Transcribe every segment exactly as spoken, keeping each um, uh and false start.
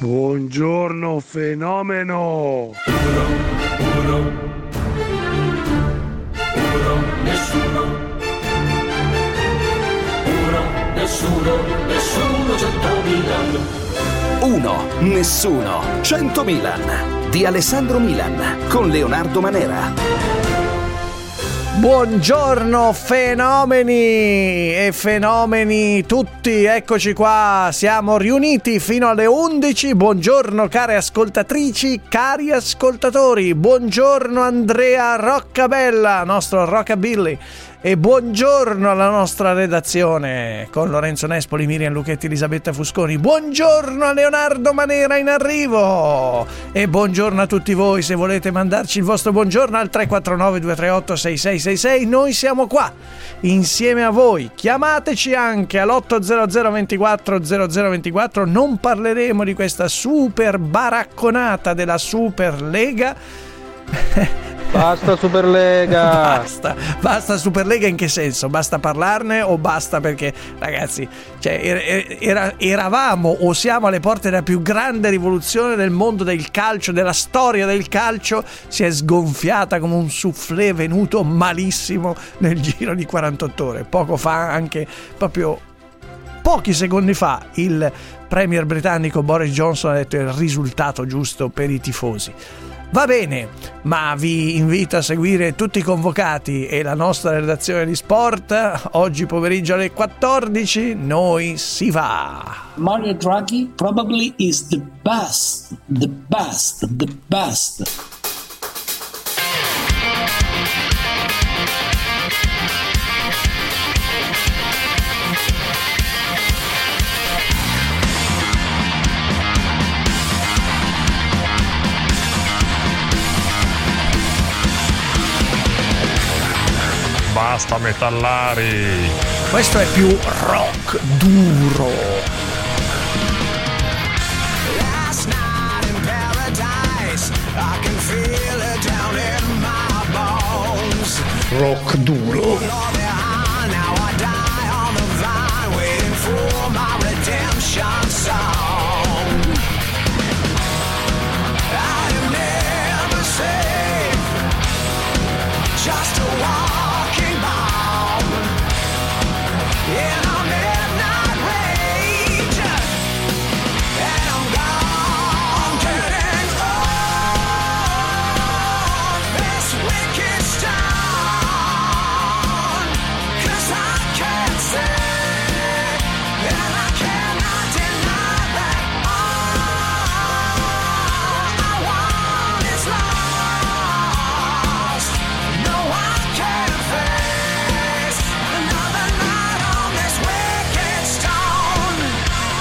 Buongiorno fenomeno! Uno, uno, uno, nessuno, uno, nessuno, nessuno, cento Milan. Uno, nessuno, cento Milan di Alessandro Milan con Leonardo Manera. Buongiorno fenomeni e fenomeni tutti, eccoci qua, siamo riuniti fino alle undici, buongiorno care ascoltatrici, cari ascoltatori, buongiorno Andrea Roccabella, nostro Rockabilly, e buongiorno alla nostra redazione con Lorenzo Nespoli, Miriam Lucchetti, Elisabetta Fusconi, buongiorno a Leonardo Manera in arrivo e buongiorno a tutti voi. Se volete mandarci il vostro buongiorno al tre quattro nove due tre otto sei sei sei sei, noi siamo qua insieme a voi. Chiamateci anche all'otto zero zero ventiquattro zero zero ventiquattro. Non parleremo di questa super baracconata della Superlega. Basta Superlega. Basta, basta Superlega in che senso? Basta parlarne o basta perché, ragazzi, cioè, er- era- eravamo o siamo alle porte della più grande rivoluzione del mondo del calcio, della storia del calcio. Si è sgonfiata come un soufflé venuto malissimo nel giro di quarantotto ore. Poco fa, anche proprio pochi secondi fa, il premier britannico Boris Johnson ha detto il risultato giusto per i tifosi. Va bene, ma vi invito a seguire tutti i convocati e la nostra redazione di sport. Oggi pomeriggio alle quattordici, noi si va. Mario Draghi probably is the best, the best, the best. Basta metallari. Questo è più rock duro. Last night in paradise, I can feel it down in my bones. Rock duro. Now I die on the vine, waiting for my redemption song. I am never safe, just a walk.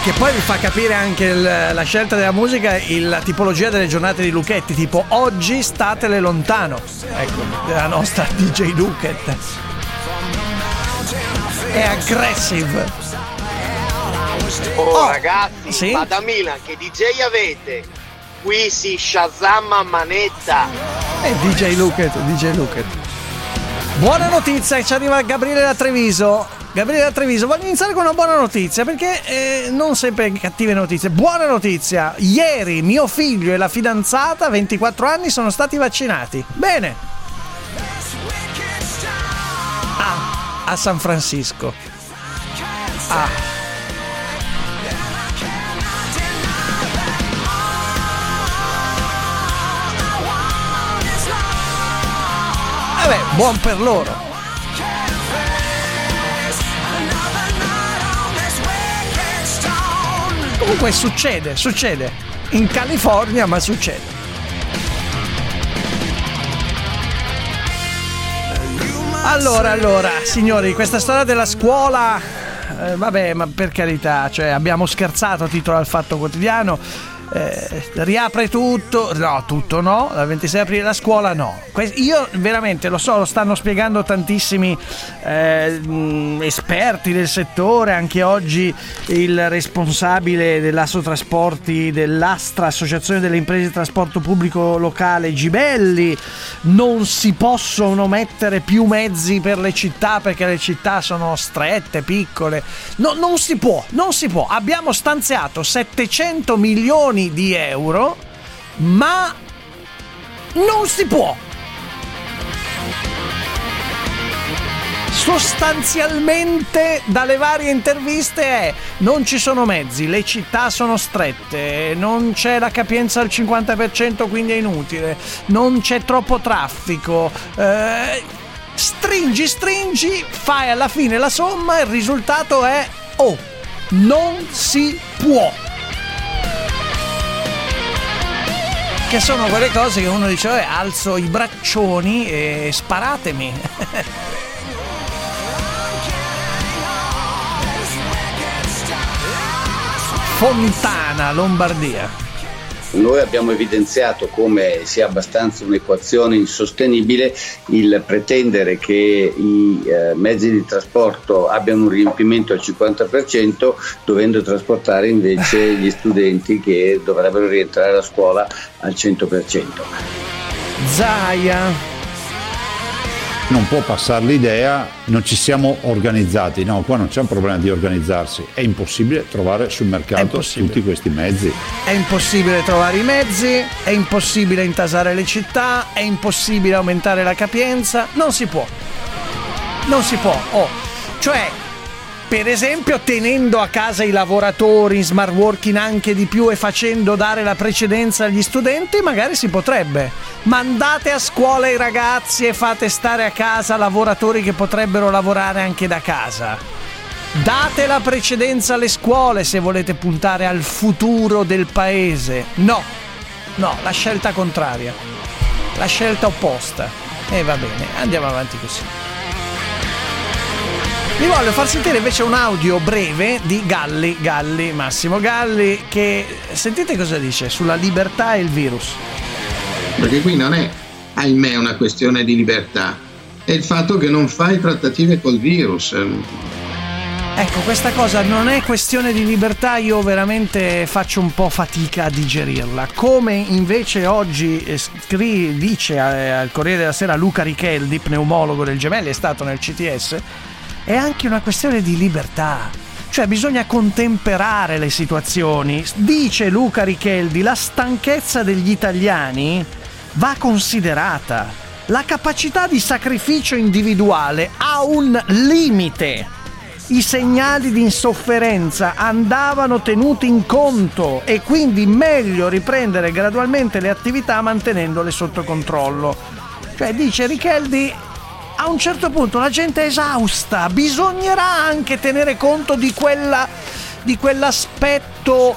Che poi vi fa capire anche il, la scelta della musica, il, la tipologia delle giornate di Lucchetti, tipo oggi statele lontano, ecco, della nostra D J Lucchetti. È aggressive. Oh, oh ragazzi, sì? Ma da Milan che D J avete? Qui si Shazamma manetta. E D J Lucchetti, D J Lucchetti. Buona notizia, ci arriva Gabriele da Treviso. Gabriele da Treviso, voglio iniziare con una buona notizia perché eh, non sempre cattive notizie. Buona notizia, ieri mio figlio e la fidanzata, ventiquattro anni, sono stati vaccinati. Bene. Ah, a San Francisco. Ah. Vabbè, buon per loro. Comunque succede, succede in California, ma succede. Allora, allora, signori, questa storia della scuola, eh, vabbè, ma per carità, cioè abbiamo scherzato a titolo al Fatto Quotidiano. Eh, riapre tutto, no, tutto no, dal ventisei aprile la scuola no. Que- io veramente lo so, lo stanno spiegando tantissimi eh, esperti del settore, anche oggi il responsabile dell'Assotrasporti, dell'Astra, Associazione delle Imprese di Trasporto Pubblico Locale Gibelli, non si possono mettere più mezzi per le città perché le città sono strette, piccole, no, non si può, non si può, abbiamo stanziato settecento milioni milioni di euro, ma non si può. Sostanzialmente dalle varie interviste è: non ci sono mezzi, le città sono strette, non c'è la capienza al cinquanta per cento, quindi è inutile, non c'è troppo traffico, eh, stringi stringi, fai alla fine la somma, il risultato è: oh, non si può. Che sono quelle cose che uno dice: alzo i braccioni e sparatemi. Fontana, Lombardia. Noi abbiamo evidenziato come sia abbastanza un'equazione insostenibile il pretendere che i eh, mezzi di trasporto abbiano un riempimento al cinquanta per cento, dovendo trasportare invece gli studenti che dovrebbero rientrare alla scuola al cento per cento. Zaia. Non può passare l'idea, non ci siamo organizzati. No, qua non c'è un problema di organizzarsi. È impossibile trovare sul mercato tutti questi mezzi. È impossibile trovare i mezzi, è impossibile intasare le città, è impossibile aumentare la capienza. Non si può. Non si può. Oh. Cioè, per esempio, tenendo a casa i lavoratori, smart working anche di più e facendo dare la precedenza agli studenti, magari si potrebbe. Mandate a scuola i ragazzi e fate stare a casa lavoratori che potrebbero lavorare anche da casa. Date la precedenza alle scuole se volete puntare al futuro del paese. No, no, la scelta contraria, la scelta opposta. E va bene, andiamo avanti così. Vi voglio far sentire invece un audio breve di Galli, Galli, Massimo Galli, che sentite cosa dice sulla libertà e il virus. Perché qui non è, ahimè, una questione di libertà, è il fatto che non fai trattative col virus. Ecco, questa cosa non è questione di libertà, io veramente faccio un po' fatica a digerirla. Come invece oggi scri- dice al Corriere della Sera Luca Richeldi, pneumologo del Gemelli, è stato nel C T S, è anche una questione di libertà, cioè bisogna contemperare le situazioni. Dice Luca Richeldi: la stanchezza degli italiani va considerata, la capacità di sacrificio individuale ha un limite, i segnali di insofferenza andavano tenuti in conto e quindi meglio riprendere gradualmente le attività mantenendole sotto controllo. Cioè, dice Richeldi, a un certo punto la gente è esausta, bisognerà anche tenere conto di quella, di quell'aspetto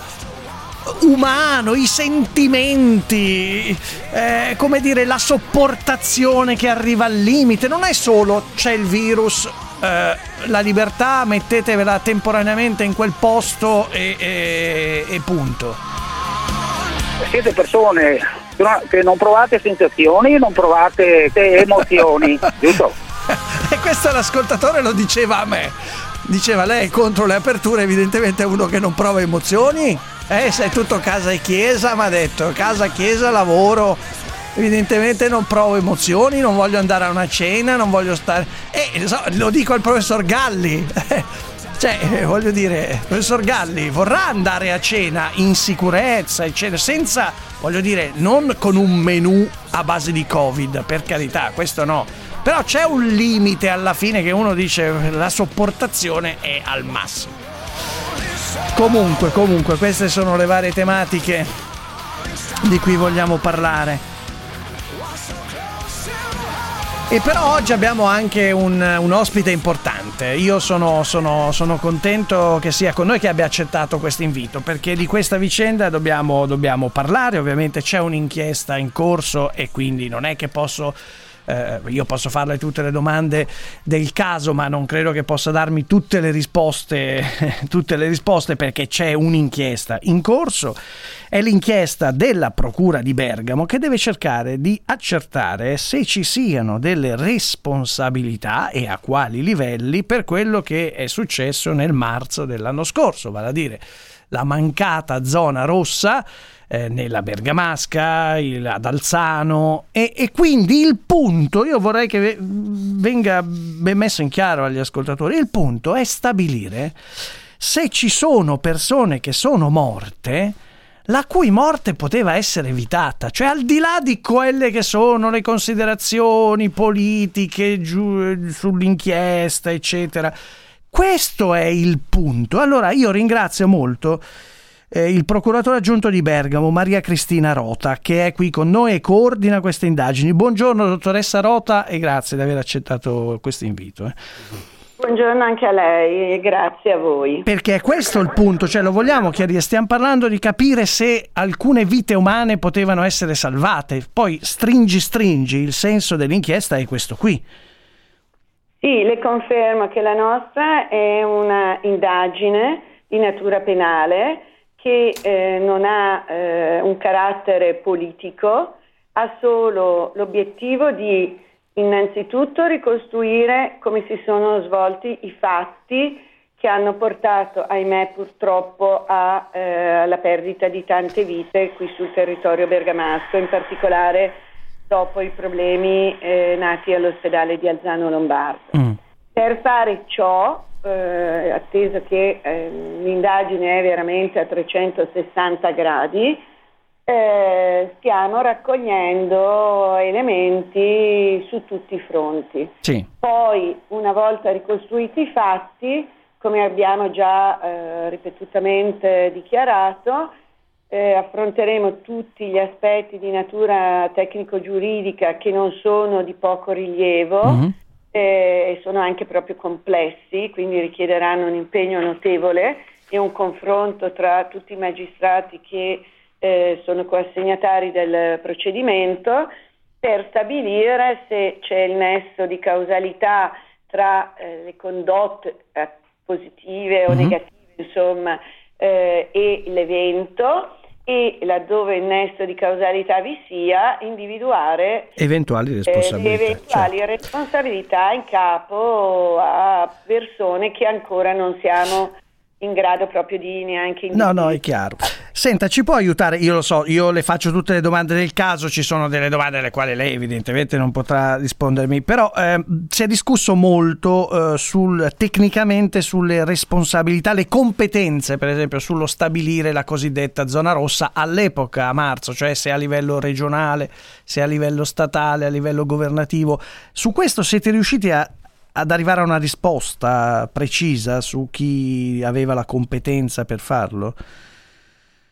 umano, i sentimenti, eh, come dire, la sopportazione che arriva al limite. Non è solo c'è il virus, eh, la libertà, mettetevela temporaneamente in quel posto e, e, e punto. Siete persone che non provate sensazioni, non provate emozioni, giusto? E questo l'ascoltatore lo diceva a me, diceva: lei è contro le aperture, evidentemente è uno che non prova emozioni, eh, sei tutto casa e chiesa, mi ha detto, casa, chiesa, lavoro, evidentemente non provo emozioni, non voglio andare a una cena, non voglio stare, eh, lo dico al professor Galli. Cioè, voglio dire, professor Galli vorrà andare a cena in sicurezza, eccetera, senza, voglio dire, non con un menù a base di Covid, per carità, questo no. Però c'è un limite alla fine che uno dice la sopportazione è al massimo. Comunque, comunque, queste sono le varie tematiche di cui vogliamo parlare. E però oggi abbiamo anche un, un ospite importante. Io sono, sono, sono contento che sia con noi, che abbia accettato questo invito, perché di questa vicenda dobbiamo, dobbiamo parlare. Ovviamente c'è un'inchiesta in corso e quindi non è che posso, eh, io posso farle tutte le domande del caso, ma non credo che possa darmi tutte le risposte, tutte le risposte, perché c'è un'inchiesta in corso. È l'inchiesta della Procura di Bergamo che deve cercare di accertare se ci siano delle responsabilità e a quali livelli per quello che è successo nel marzo dell'anno scorso, vale a dire la mancata zona rossa eh, nella Bergamasca, il, ad Alzano e, e quindi il punto, io vorrei che venga ben messo in chiaro agli ascoltatori, il punto è stabilire se ci sono persone che sono morte la cui morte poteva essere evitata, cioè al di là di quelle che sono le considerazioni politiche giù, sull'inchiesta eccetera. Questo è il punto. Allora io ringrazio molto eh, il procuratore aggiunto di Bergamo, Maria Cristina Rota, che è qui con noi e coordina queste indagini. Buongiorno dottoressa Rota e grazie di aver accettato questo invito. eh. Buongiorno anche a lei e grazie a voi. Perché è questo il punto, cioè lo vogliamo chiarire, stiamo parlando di capire se alcune vite umane potevano essere salvate, poi stringi stringi, il senso dell'inchiesta è questo qui. Sì, le confermo che la nostra è una indagine di natura penale che eh, non ha eh, un carattere politico, ha solo l'obiettivo di innanzitutto ricostruire come si sono svolti i fatti che hanno portato, ahimè, purtroppo a, eh, alla perdita di tante vite qui sul territorio bergamasco, in particolare dopo i problemi eh, nati all'ospedale di Alzano Lombardo. Mm. Per fare ciò, eh, atteso che eh, l'indagine è veramente a trecentosessanta gradi, Eh, stiamo raccogliendo elementi su tutti i fronti. Sì. Poi, una volta ricostruiti i fatti, come abbiamo già eh, ripetutamente dichiarato, eh, affronteremo tutti gli aspetti di natura tecnico-giuridica che non sono di poco rilievo mm-hmm. eh, e sono anche proprio complessi, quindi richiederanno un impegno notevole e un confronto tra tutti i magistrati che Eh, sono coassegnatari del procedimento per stabilire se c'è il nesso di causalità tra eh, le condotte eh, positive o mm-hmm. negative, insomma, eh, e l'evento, e laddove il nesso di causalità vi sia, individuare eventuali responsabilità, eh, le eventuali cioè. responsabilità in capo a persone che ancora non siamo in grado proprio di neanche in no no è chiaro. Senta, ci può aiutare? Io lo so, io le faccio tutte le domande del caso, ci sono delle domande alle quali lei evidentemente non potrà rispondermi, però eh, si è discusso molto eh, sul tecnicamente sulle responsabilità, le competenze per esempio sullo stabilire la cosiddetta zona rossa all'epoca a marzo, cioè se a livello regionale, se a livello statale, a livello governativo. Su questo siete riusciti a ad arrivare a una risposta precisa su chi aveva la competenza per farlo?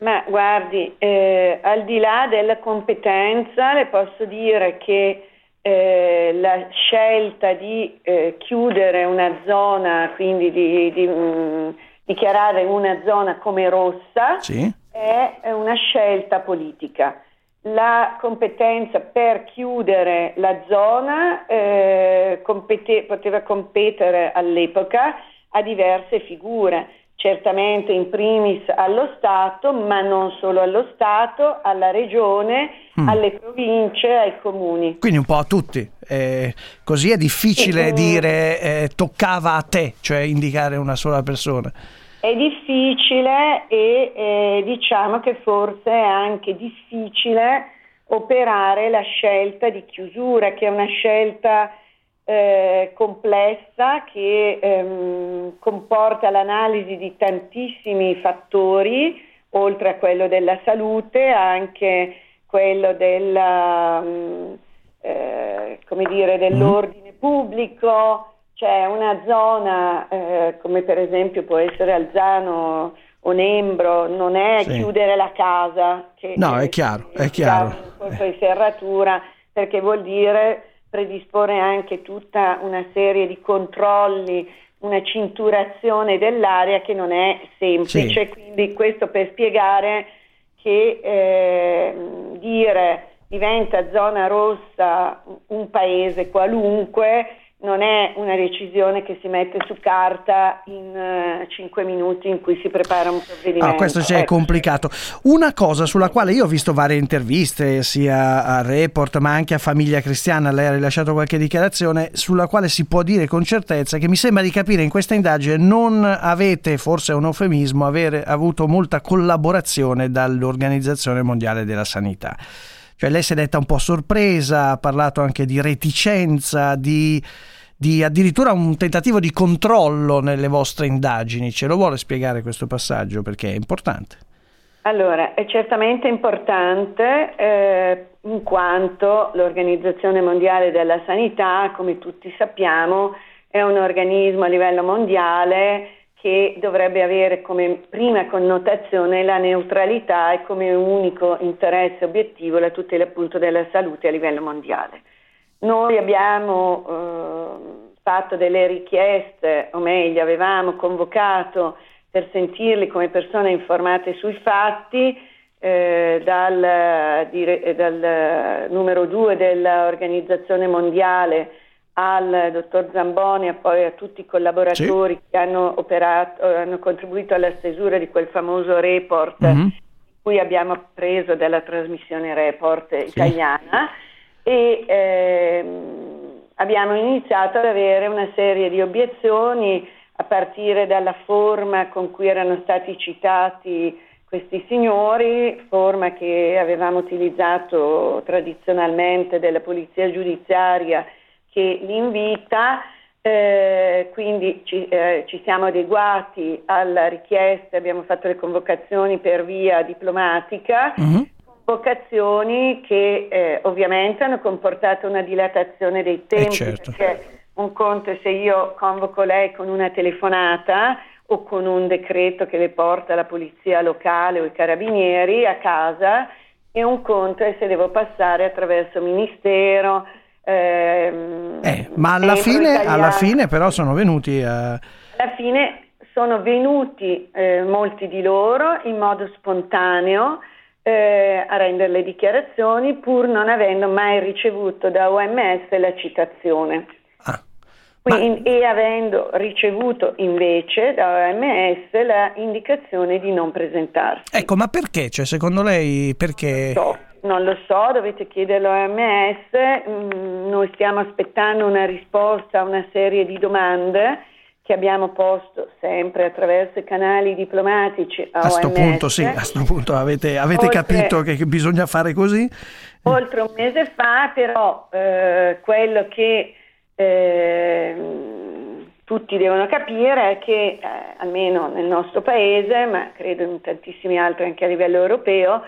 Ma guardi, eh, al di là della competenza le posso dire che eh, la scelta di eh, chiudere una zona, quindi di, di mh, dichiarare una zona come rossa, sì, è una scelta politica. La competenza per chiudere la zona eh, compete- poteva competere all'epoca a diverse figure, certamente in primis allo Stato, ma non solo allo Stato, alla Regione, mm. alle province, ai comuni. Quindi un po' a tutti. Eh, così è difficile e, dire eh, toccava a te, cioè indicare una sola persona. È difficile e eh, diciamo che forse è anche difficile operare la scelta di chiusura, che è una scelta eh, complessa che ehm, comporta l'analisi di tantissimi fattori, oltre a quello della salute, anche quello della, mh, eh, come dire, dell'ordine pubblico. C'è una zona eh, come per esempio può essere Alzano o Nembro, non è sì. chiudere la casa. Che no, è, è chiaro, è chiaro. Un corso di serratura, perché vuol dire predisporre anche tutta una serie di controlli, una cinturazione dell'area che non è semplice. Sì. Quindi questo per spiegare che eh, dire diventa zona rossa un paese qualunque non è una decisione che si mette su carta in uh, cinque minuti in cui si prepara un provvedimento. Ah, questo cioè, ecco. È complicato. Una cosa sulla quale io ho visto varie interviste, sia a Report ma anche a Famiglia Cristiana, lei ha rilasciato qualche dichiarazione, sulla quale si può dire con certezza che mi sembra di capire in questa indagine non avete, forse è un eufemismo, avere avuto molta collaborazione dall'Organizzazione Mondiale della Sanità. Cioè lei si è detta un po' sorpresa, ha parlato anche di reticenza, di, di addirittura un tentativo di controllo nelle vostre indagini. Ce lo vuole spiegare questo passaggio perché è importante? Allora, è certamente importante eh, in quanto l'Organizzazione Mondiale della Sanità, come tutti sappiamo, è un organismo a livello mondiale che dovrebbe avere come prima connotazione la neutralità e come unico interesse obiettivo la tutela appunto della salute a livello mondiale. Noi abbiamo eh, fatto delle richieste, o meglio avevamo convocato per sentirli come persone informate sui fatti eh, dal, dire, dal numero due dell'Organizzazione Mondiale al dottor Zambon e poi a tutti i collaboratori sì. che hanno operato, hanno contribuito alla stesura di quel famoso report mm-hmm. di cui abbiamo appreso dalla trasmissione Report italiana sì. e ehm, abbiamo iniziato ad avere una serie di obiezioni a partire dalla forma con cui erano stati citati questi signori, forma che avevamo utilizzato tradizionalmente della polizia giudiziaria che li invita, eh, quindi ci, eh, ci siamo adeguati alla richiesta, abbiamo fatto le convocazioni per via diplomatica, mm-hmm. convocazioni che eh, ovviamente hanno comportato una dilatazione dei tempi, eh certo. perché un conto è se io convoco lei con una telefonata o con un decreto che le porta la polizia locale o i carabinieri a casa, e un conto è se devo passare attraverso ministero, ehm, eh, ma alla fine italiano. alla fine però sono venuti a... alla fine sono venuti eh, molti di loro in modo spontaneo eh, a rendere le dichiarazioni, pur non avendo mai ricevuto da O M S la citazione. Quindi, e avendo ricevuto invece da O M S la indicazione di non presentarsi. Ecco, ma perché? Cioè, secondo lei perché? Non lo so, non lo so, dovete chiederlo all'O M S. Mm, noi stiamo aspettando una risposta a una serie di domande che abbiamo posto sempre attraverso i canali diplomatici a, a sto O M S. Punto, sì, a sto punto avete, avete oltre, capito che bisogna fare così? Oltre un mese fa, però, eh, quello che Eh, tutti devono capire che eh, almeno nel nostro paese, ma credo in tantissimi altri anche a livello europeo,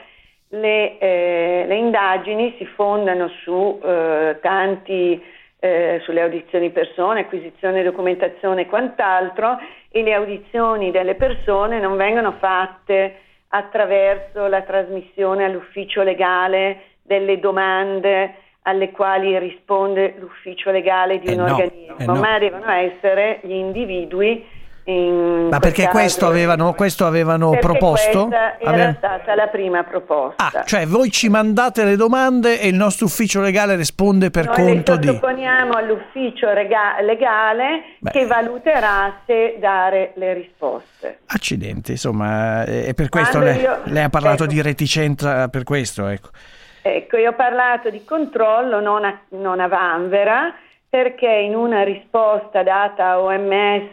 le, eh, le indagini si fondano su eh, tanti eh, sulle audizioni persone, acquisizione, documentazione e quant'altro, e le audizioni delle persone non vengono fatte attraverso la trasmissione all'ufficio legale delle domande alle quali risponde l'ufficio legale di eh un no, organismo, eh no. ma devono essere gli individui. In ma perché questo avevano, questo avevano perché proposto? Questa era Ave... stata la prima proposta. Ah, cioè voi ci mandate le domande e il nostro ufficio legale risponde per Noi conto di... Noi le sottoponiamo all'ufficio rega- legale Beh. che valuterà se dare le risposte. Accidenti, insomma, e per questo lei, io... lei ha parlato ecco. di reticenza per questo, ecco. Ecco, io ho parlato di controllo non a, non a vanvera, perché in una risposta data a O M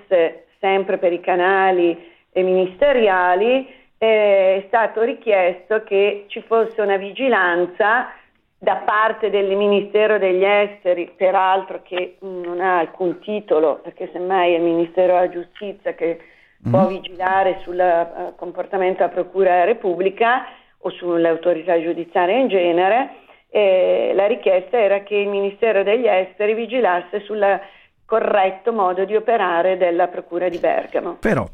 S, sempre per i canali ministeriali, eh, è stato richiesto che ci fosse una vigilanza da parte del Ministero degli Esteri, peraltro che non ha alcun titolo, perché semmai è il Ministero della Giustizia che mm. può vigilare sul uh, comportamento della Procura della Repubblica, o sull'autorità giudiziaria in genere, eh, la richiesta era che il Ministero degli Esteri vigilasse sul corretto modo di operare della Procura di Bergamo. Però,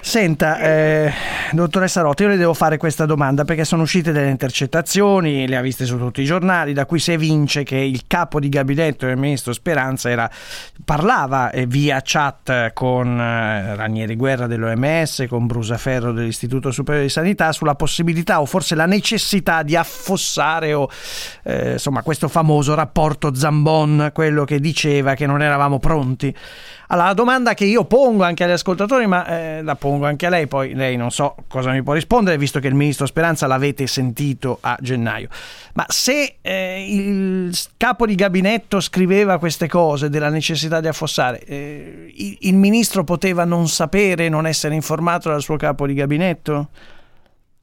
senta, eh, dottoressa Rota, io le devo fare questa domanda perché sono uscite delle intercettazioni, le ha viste su tutti i giornali, da cui si evince che il capo di gabinetto del ministro Speranza era, parlava eh, via chat con eh, Ranieri Guerra dell'O M S, con Brusaferro dell'Istituto Superiore di Sanità, sulla possibilità o forse la necessità di affossare o eh, insomma questo famoso rapporto Zambon, quello che diceva che non eravamo pronti. Allora, la domanda che io pongo anche agli ascoltatori, ma eh, la pongo anche a lei, poi lei non so cosa mi può rispondere, visto che il ministro Speranza l'avete sentito a gennaio. Ma se eh, il capo di gabinetto scriveva queste cose della necessità di affossare, eh, il, il ministro poteva non sapere, non essere informato dal suo capo di gabinetto?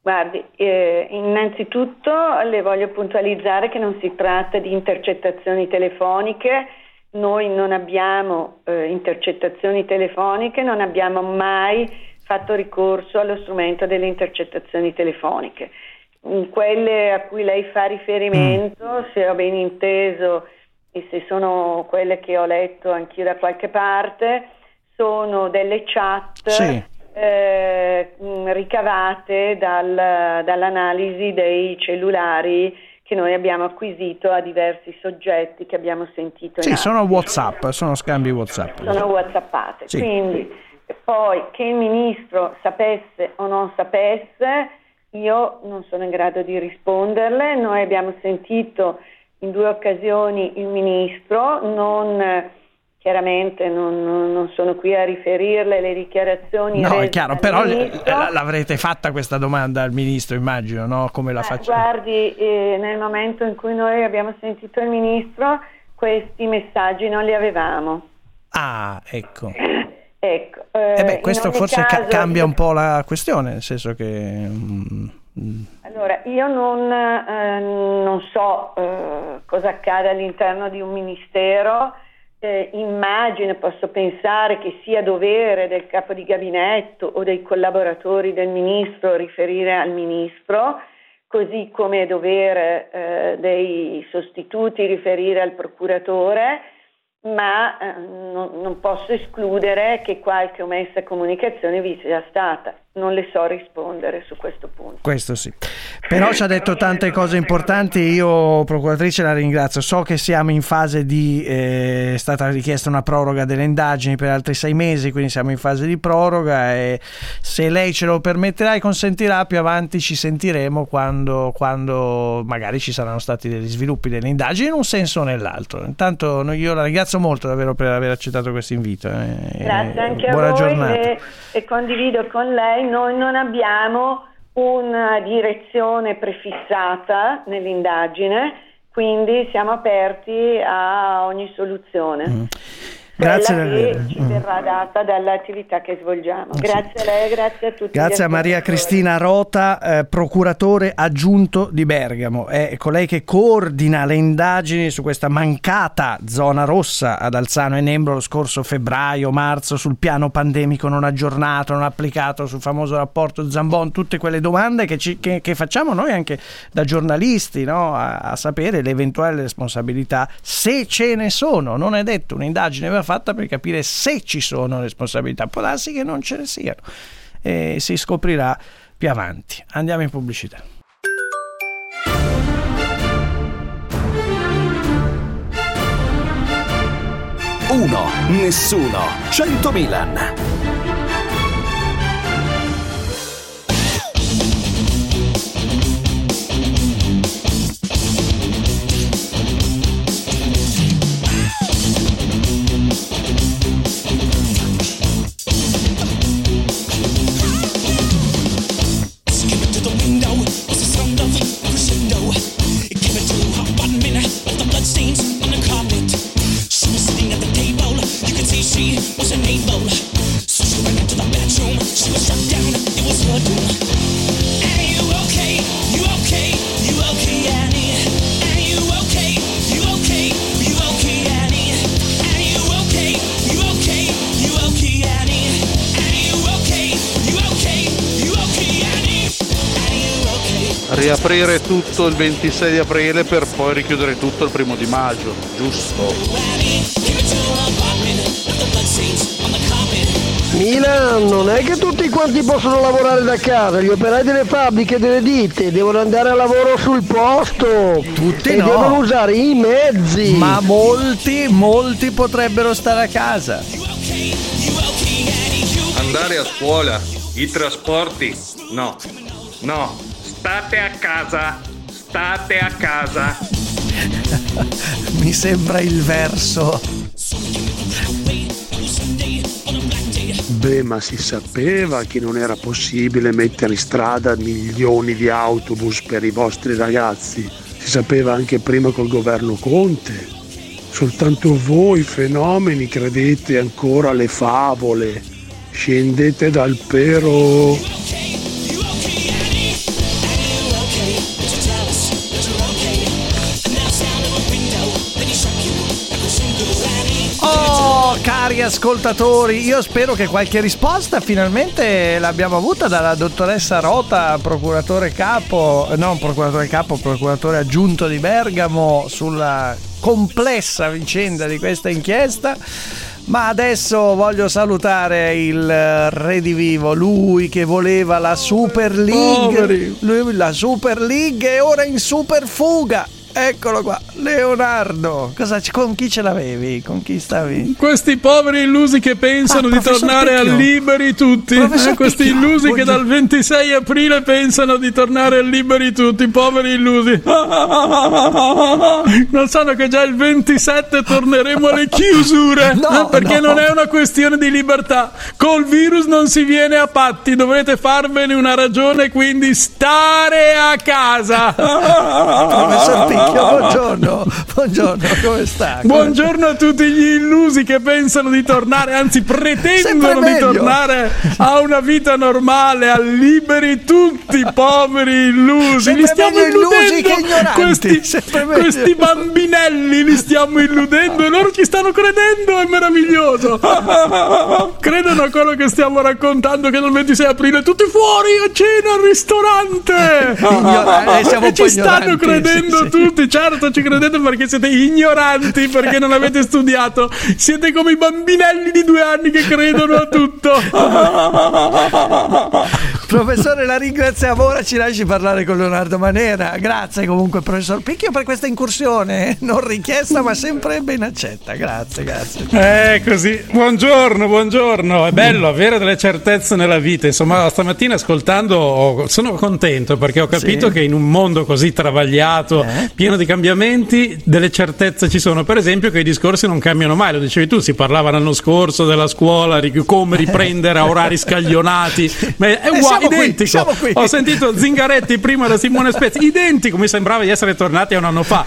Guardi, eh, innanzitutto le voglio puntualizzare che non si tratta di intercettazioni telefoniche. Noi non abbiamo eh, intercettazioni telefoniche, non abbiamo mai fatto ricorso allo strumento delle intercettazioni telefoniche. Quelle a cui lei fa riferimento, se ho ben inteso e se sono quelle che ho letto anch'io da qualche parte, sono delle chat sì. eh, ricavate dal, dall'analisi dei cellulari che noi abbiamo acquisito a diversi soggetti che abbiamo sentito. Sì, in sono WhatsApp, sono scambi WhatsApp. Sono WhatsAppate, sì. Quindi poi che il ministro sapesse o non sapesse, io non sono in grado di risponderle. Noi abbiamo sentito in due occasioni il ministro, non chiaramente non, non sono qui a riferirle le dichiarazioni. No, è chiaro, però ministro. L'avrete fatta questa domanda al ministro, immagino, no? Come la faccio? Guardi, eh, nel momento in cui noi abbiamo sentito il ministro, questi messaggi non li avevamo. Ah, ecco. Ecco, eh, eh beh, questo forse caso, ca- cambia un po' la questione, nel senso che mm, mm. Allora io non, eh, non so eh, cosa accade all'interno di un ministero, eh, immagino, posso pensare che sia dovere del capo di gabinetto o dei collaboratori del ministro riferire al ministro, così come è dovere eh, dei sostituti riferire al procuratore, ma eh, non, non posso escludere che qualche omessa comunicazione vi sia stata. Non le so rispondere su questo punto. Questo sì. Però ci ha detto tante cose importanti, io procuratrice la ringrazio. So che siamo in fase di eh, è stata richiesta una proroga delle indagini per altri sei mesi, quindi siamo in fase di proroga e se lei ce lo permetterà e consentirà più avanti ci sentiremo quando, quando magari ci saranno stati degli sviluppi delle indagini in un senso o nell'altro. Intanto io la ringrazio molto davvero per aver accettato questo invito. Eh. Grazie anche Buona a voi giornata. E, e condivido con lei. Noi non abbiamo una direzione prefissata nell'indagine, quindi siamo aperti a ogni soluzione. Mm. Grazie che ci verrà data dall'attività che svolgiamo. Grazie a lei, grazie a tutti. Grazie a Maria Cristina Rota, eh, procuratore aggiunto di Bergamo. È colei che coordina le indagini su questa mancata zona rossa ad Alzano e Nembro lo scorso febbraio-marzo, sul piano pandemico non aggiornato, non applicato, sul famoso rapporto Zambon, tutte quelle domande che, ci, che, che facciamo noi anche da giornalisti, no? a, a sapere le eventuali responsabilità, se ce ne sono. Non è detto, un'indagine va fatta per capire se ci sono responsabilità, può darsi che non ce ne siano e si scoprirà più avanti. Andiamo in pubblicità. Uno, nessuno, cento Milan. Riaprire tutto il ventisei di aprile per poi richiudere tutto il primo di maggio, giusto? Milan, non è che tutti quanti possono lavorare da casa, gli operai delle fabbriche, delle ditte devono andare a lavoro sul posto. Tutti e no. Devono usare i mezzi. Ma molti, molti potrebbero stare a casa. Andare a scuola, i trasporti, no, no. State a casa, state a casa. Mi sembra il verso. Beh, ma si sapeva che non era possibile mettere in strada milioni di autobus per i vostri ragazzi. Si sapeva anche prima col governo Conte. Soltanto voi fenomeni credete ancora alle favole. Scendete dal pero. cari ascoltatori, io spero che qualche risposta finalmente l'abbiamo avuta dalla dottoressa Rota, procuratore capo, non procuratore capo, procuratore aggiunto di Bergamo, sulla complessa vicenda di questa inchiesta. Ma adesso voglio salutare il redivivo, lui che voleva la Super League, lui, la Super League e ora in super fuga. Eccolo qua, Leonardo. Cosa, con chi ce l'avevi? Con chi stavi? Questi poveri illusi che pensano ah, di tornare Picchio. a liberi tutti. Eh, questi Picchio. illusi voglio... che dal ventisei aprile pensano di tornare a liberi tutti. Poveri illusi. Non sanno che già il ventisette torneremo alle chiusure. No, eh, perché no. non è una questione di libertà. Col virus non si viene a patti. Dovete farvene una ragione, quindi stare a casa. Professor Picchio. Buongiorno, buongiorno, come sta? Come buongiorno sta? a tutti gli illusi che pensano di tornare, anzi pretendono di tornare a una vita normale, a liberi tutti, poveri illusi. Sempre li stiamo illudendo, questi, questi bambinelli li stiamo illudendo e loro ci stanno credendo, è meraviglioso. Credono a quello che stiamo raccontando, che dal ventisei aprile tutti fuori a cena al ristorante. Ignorante, siamo e ci stanno credendo, sì, sì. tutti. Certo, ci credete perché siete ignoranti, perché non avete studiato. Siete come i bambinelli di due anni che credono a tutto. Professore, la ringraziamo. Ora ci lasci parlare con Leonardo Manera. Grazie comunque, professor Picchio, per questa incursione non richiesta ma sempre ben accetta. Grazie, grazie. Eh, così. Buongiorno, buongiorno. È bello avere delle certezze nella vita. Insomma, stamattina ascoltando sono contento perché ho capito sì. che in un mondo così travagliato, eh? pieno di cambiamenti, delle certezze ci sono. Per esempio che i discorsi non cambiano mai, lo dicevi tu, si parlava l'anno scorso della scuola, di come riprendere a orari scaglionati, ma è uguale, eh, identico qui, qui. Ho sentito Zingaretti prima da Simone Spezzi, identico, mi sembrava di essere tornati a un anno fa.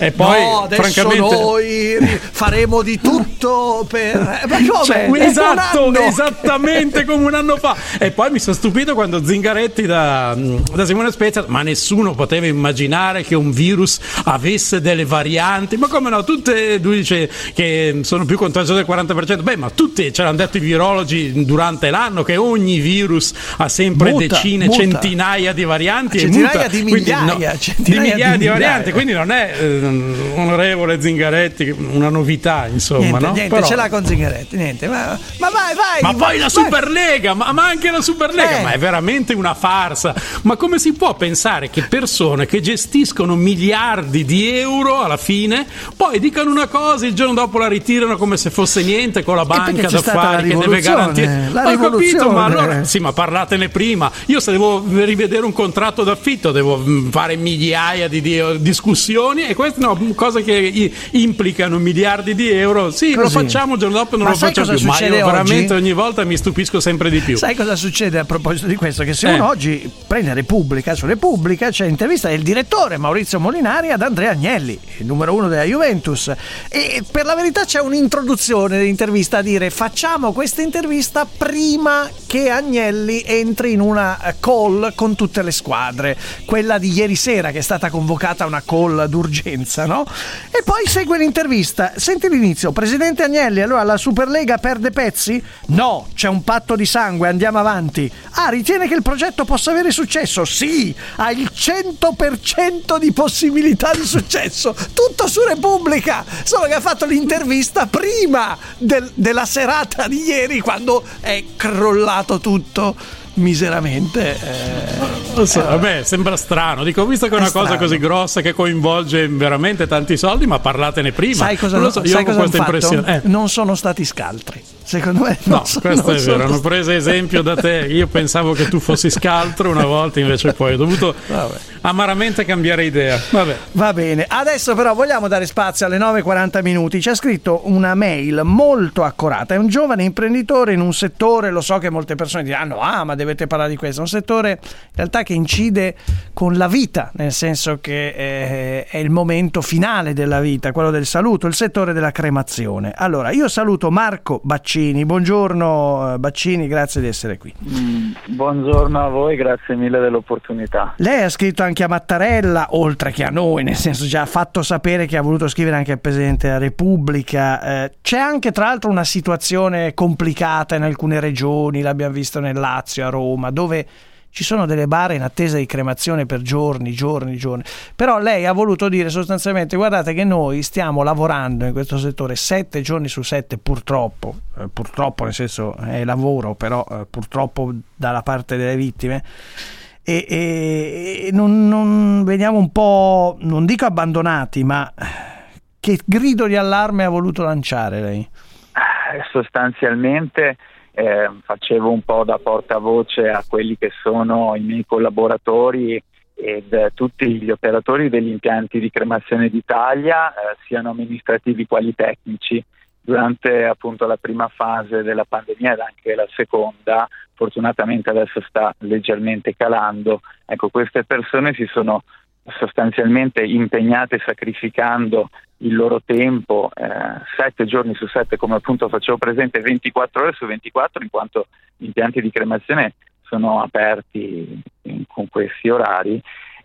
E poi no, adesso francamente noi faremo di tutto per ma come? Cioè, esatto, esattamente come un anno fa. E poi mi sono stupito quando Zingaretti da, da Simone Spezzi, ma nessuno poteva immaginare che un virus avesse delle varianti, ma come no, tutte, lui dice che sono più contagiose del quaranta per cento. Beh, ma tutti ce l'hanno detto i virologi durante l'anno che ogni virus ha sempre muta, decine, muta. centinaia di varianti, centinaia e muta. Di migliaia, quindi, no, centinaia di migliaia di, di varianti, quindi non è eh, onorevole Zingaretti una novità, insomma, niente, no? Niente, però... ce l'ha con Zingaretti, niente, ma, ma vai, vai. Ma poi vai, la Superlega, ma, ma anche la Superlega, eh. ma è veramente una farsa. Ma come si può pensare che persone che gestiscono miliardi di euro alla fine poi dicano una cosa e il giorno dopo la ritirano come se fosse niente, con la banca d'affari che deve garantire? Ho capito, ma allora sì, ma parlatene prima. Io se devo rivedere un contratto d'affitto devo fare migliaia di, di discussioni e queste no, cose che implicano miliardi di euro. Sì, così. Lo facciamo il giorno dopo, non ma lo facciamo più. Ma io veramente oggi? ogni volta mi stupisco sempre di più. Sai cosa succede a proposito di questo? Che se eh. uno oggi prende Repubblica, su Repubblica c'è intervista del direttore Maurizio Molinari ad Andrea Agnelli, il numero uno della Juventus, e per la verità c'è un'introduzione dell'intervista a dire facciamo questa intervista prima che Agnelli entri in una call con tutte le squadre, quella di ieri sera che è stata convocata una call d'urgenza. No? E poi segue l'intervista. Senti l'inizio. Presidente Agnelli, allora la Superlega perde pezzi? No, c'è un patto di sangue, andiamo avanti. Ah, ritiene che il progetto possa avere successo? Sì, ha il cento per cento di possibilità di successo. Tutto su Repubblica. Solo che ha fatto l'intervista prima del, della serata di ieri, quando è crollato tutto miseramente. Eh, lo so, eh, vabbè, sembra strano. Dico, visto che è una è cosa strano. così grossa che coinvolge veramente tanti soldi, ma parlatene prima. Sai cosa non lo so, io sai ho cosa questa impressione. Eh. Non sono stati scaltri. Secondo me no, so, questo è vero, sono... hanno preso esempio da te. Io pensavo che tu fossi scaltro una volta, invece poi ho dovuto Vabbè. amaramente cambiare idea. Vabbè. Va bene, adesso però vogliamo dare spazio alle nove e quaranta minuti. Ci ha scritto una mail molto accurata, è un giovane imprenditore in un settore, lo so che molte persone diranno ah ma dovete parlare di questo, è un settore in realtà che incide con la vita, nel senso che è il momento finale della vita, quello del saluto, il settore della cremazione. Allora io saluto Marco Baccini Baccini. Buongiorno Baccini, grazie di essere qui. Mm, buongiorno a voi, grazie mille dell'opportunità. Lei ha scritto anche a Mattarella, oltre che a noi, nel senso già ha fatto sapere che ha voluto scrivere anche al Presidente della Repubblica. Eh, c'è anche tra l'altro una situazione complicata in alcune regioni, l'abbiamo visto nel Lazio, a Roma, dove ci sono delle bare in attesa di cremazione per giorni, giorni, giorni. Però lei ha voluto dire sostanzialmente: guardate che noi stiamo lavorando in questo settore sette giorni su sette, purtroppo, eh, purtroppo nel senso è eh, lavoro, però eh, purtroppo dalla parte delle vittime, e, e, e non, non veniamo un po', non dico abbandonati, ma che grido di allarme ha voluto lanciare lei? Sostanzialmente Eh, facevo un po' da portavoce a quelli che sono i miei collaboratori ed eh, tutti gli operatori degli impianti di cremazione d'Italia, eh, siano amministrativi quali tecnici. Durante appunto la prima fase della pandemia ed anche la seconda, fortunatamente adesso sta leggermente calando, ecco, queste persone si sono sostanzialmente impegnate sacrificando il loro tempo eh, sette giorni su sette, come appunto facevo presente, ventiquattro ore su ventiquattro, in quanto gli impianti di cremazione sono aperti in, con questi orari,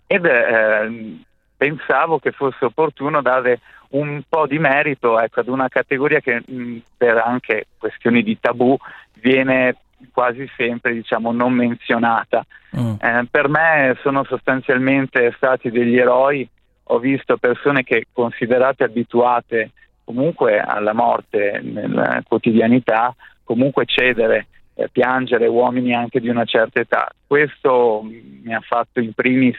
ed eh, pensavo che fosse opportuno dare un po' di merito, ecco, ad una categoria che mh, per anche questioni di tabù viene quasi sempre, diciamo, non menzionata. Mm. Eh, per me sono sostanzialmente stati degli eroi. Ho visto persone che, considerate abituate comunque alla morte nella quotidianità, comunque cedere, eh, piangere, uomini anche di una certa età. Questo mi ha fatto in primis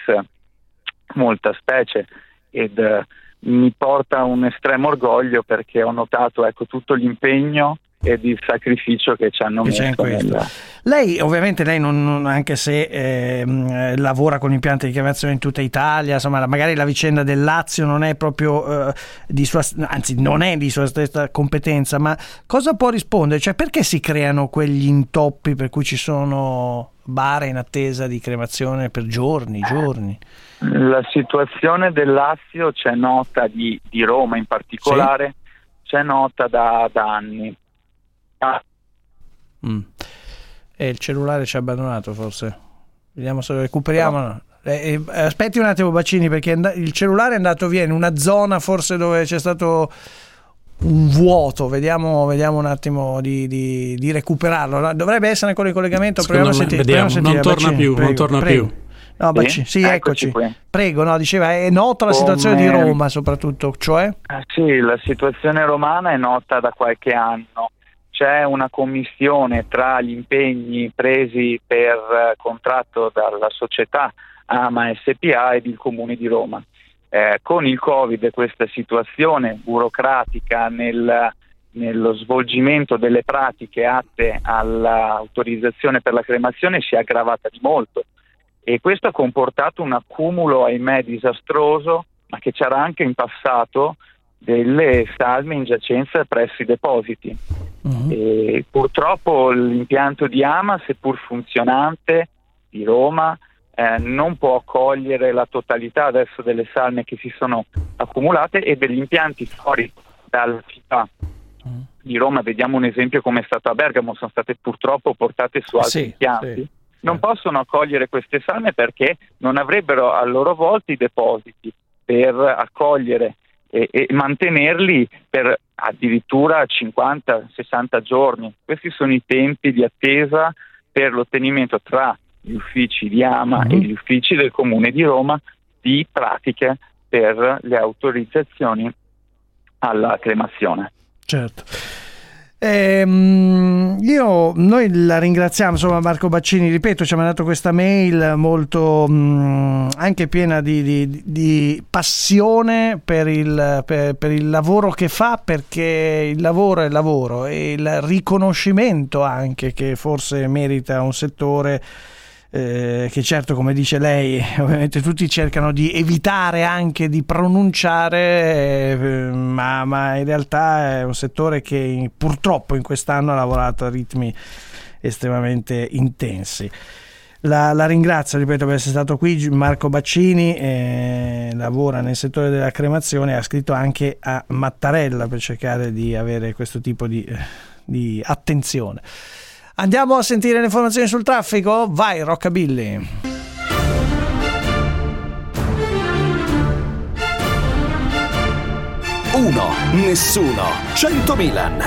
molta specie ed eh, mi porta un estremo orgoglio, perché ho notato, ecco, tutto l'impegno e di sacrificio che ci hanno che messo nella... Lei ovviamente, lei non, non, anche se eh, lavora con impianti di cremazione in tutta Italia, insomma magari la vicenda del Lazio non è proprio eh, di sua, anzi non è di sua stessa competenza, ma cosa può rispondere? Cioè, perché si creano quegli intoppi per cui ci sono bare in attesa di cremazione per giorni, giorni? La situazione del Lazio c'è nota, di, di Roma in particolare, sì, c'è nota da, da anni. Mm. E il cellulare ci ha abbandonato, forse. Vediamo se lo recuperiamo. No. Eh, eh, aspetti un attimo, Baccini, perché and- il cellulare è andato via in una zona forse dove c'è stato un vuoto. Vediamo, vediamo un attimo di, di, di recuperarlo. Dovrebbe essere ancora in collegamento. Proviamo a sentire. Vediamo. Proviamo a sentire. Non torna Baccini, più, prego, non torna prego. più. No, Baccini, sì, sì, eccoci. eccoci Prego, no, diceva, è nota la Come... situazione di Roma, soprattutto, cioè? Ah, sì, la situazione romana è nota da qualche anno. C'è una commistione tra gli impegni presi per contratto dalla società Ama S P A ed il Comune di Roma. Eh, con il Covid questa situazione burocratica nel, nello svolgimento delle pratiche atte all'autorizzazione per la cremazione si è aggravata di molto, e questo ha comportato un accumulo, ahimè, disastroso, ma che c'era anche in passato, delle salme in giacenza presso i depositi. Uh-huh. E purtroppo l'impianto di Ama, seppur funzionante, di Roma, eh, non può accogliere la totalità adesso delle salme che si sono accumulate e degli impianti fuori dalla città uh-huh. di Roma. Vediamo un esempio come è stato a Bergamo, sono state purtroppo portate su altri sì, impianti. Sì. Non possono accogliere queste salme perché non avrebbero a loro volta i depositi per accogliere e, e mantenerli per addirittura cinquanta sessanta giorni. Questi sono i tempi di attesa per l'ottenimento tra gli uffici di Ama e gli uffici del Comune di Roma di pratiche per le autorizzazioni alla cremazione. Certo. Ehm, io, noi la ringraziamo, insomma, Marco Baccini, ripeto, ci ha mandato questa mail molto mh, anche piena di, di, di passione per il, per, per il lavoro che fa, perché il lavoro è il lavoro, e il riconoscimento anche che forse merita un settore eh, che, certo, come dice lei, ovviamente tutti cercano di evitare anche di pronunciare, eh, ma, ma in realtà è un settore che purtroppo in quest'anno ha lavorato a ritmi estremamente intensi. La, la ringrazio, ripeto, per essere stato qui. Marco Baccini eh, lavora nel settore della cremazione, ha scritto anche a Mattarella per cercare di avere questo tipo di... Eh, di attenzione. Andiamo a sentire le informazioni sul traffico? Vai, Roccabilli! Uno, nessuno, cento Milan.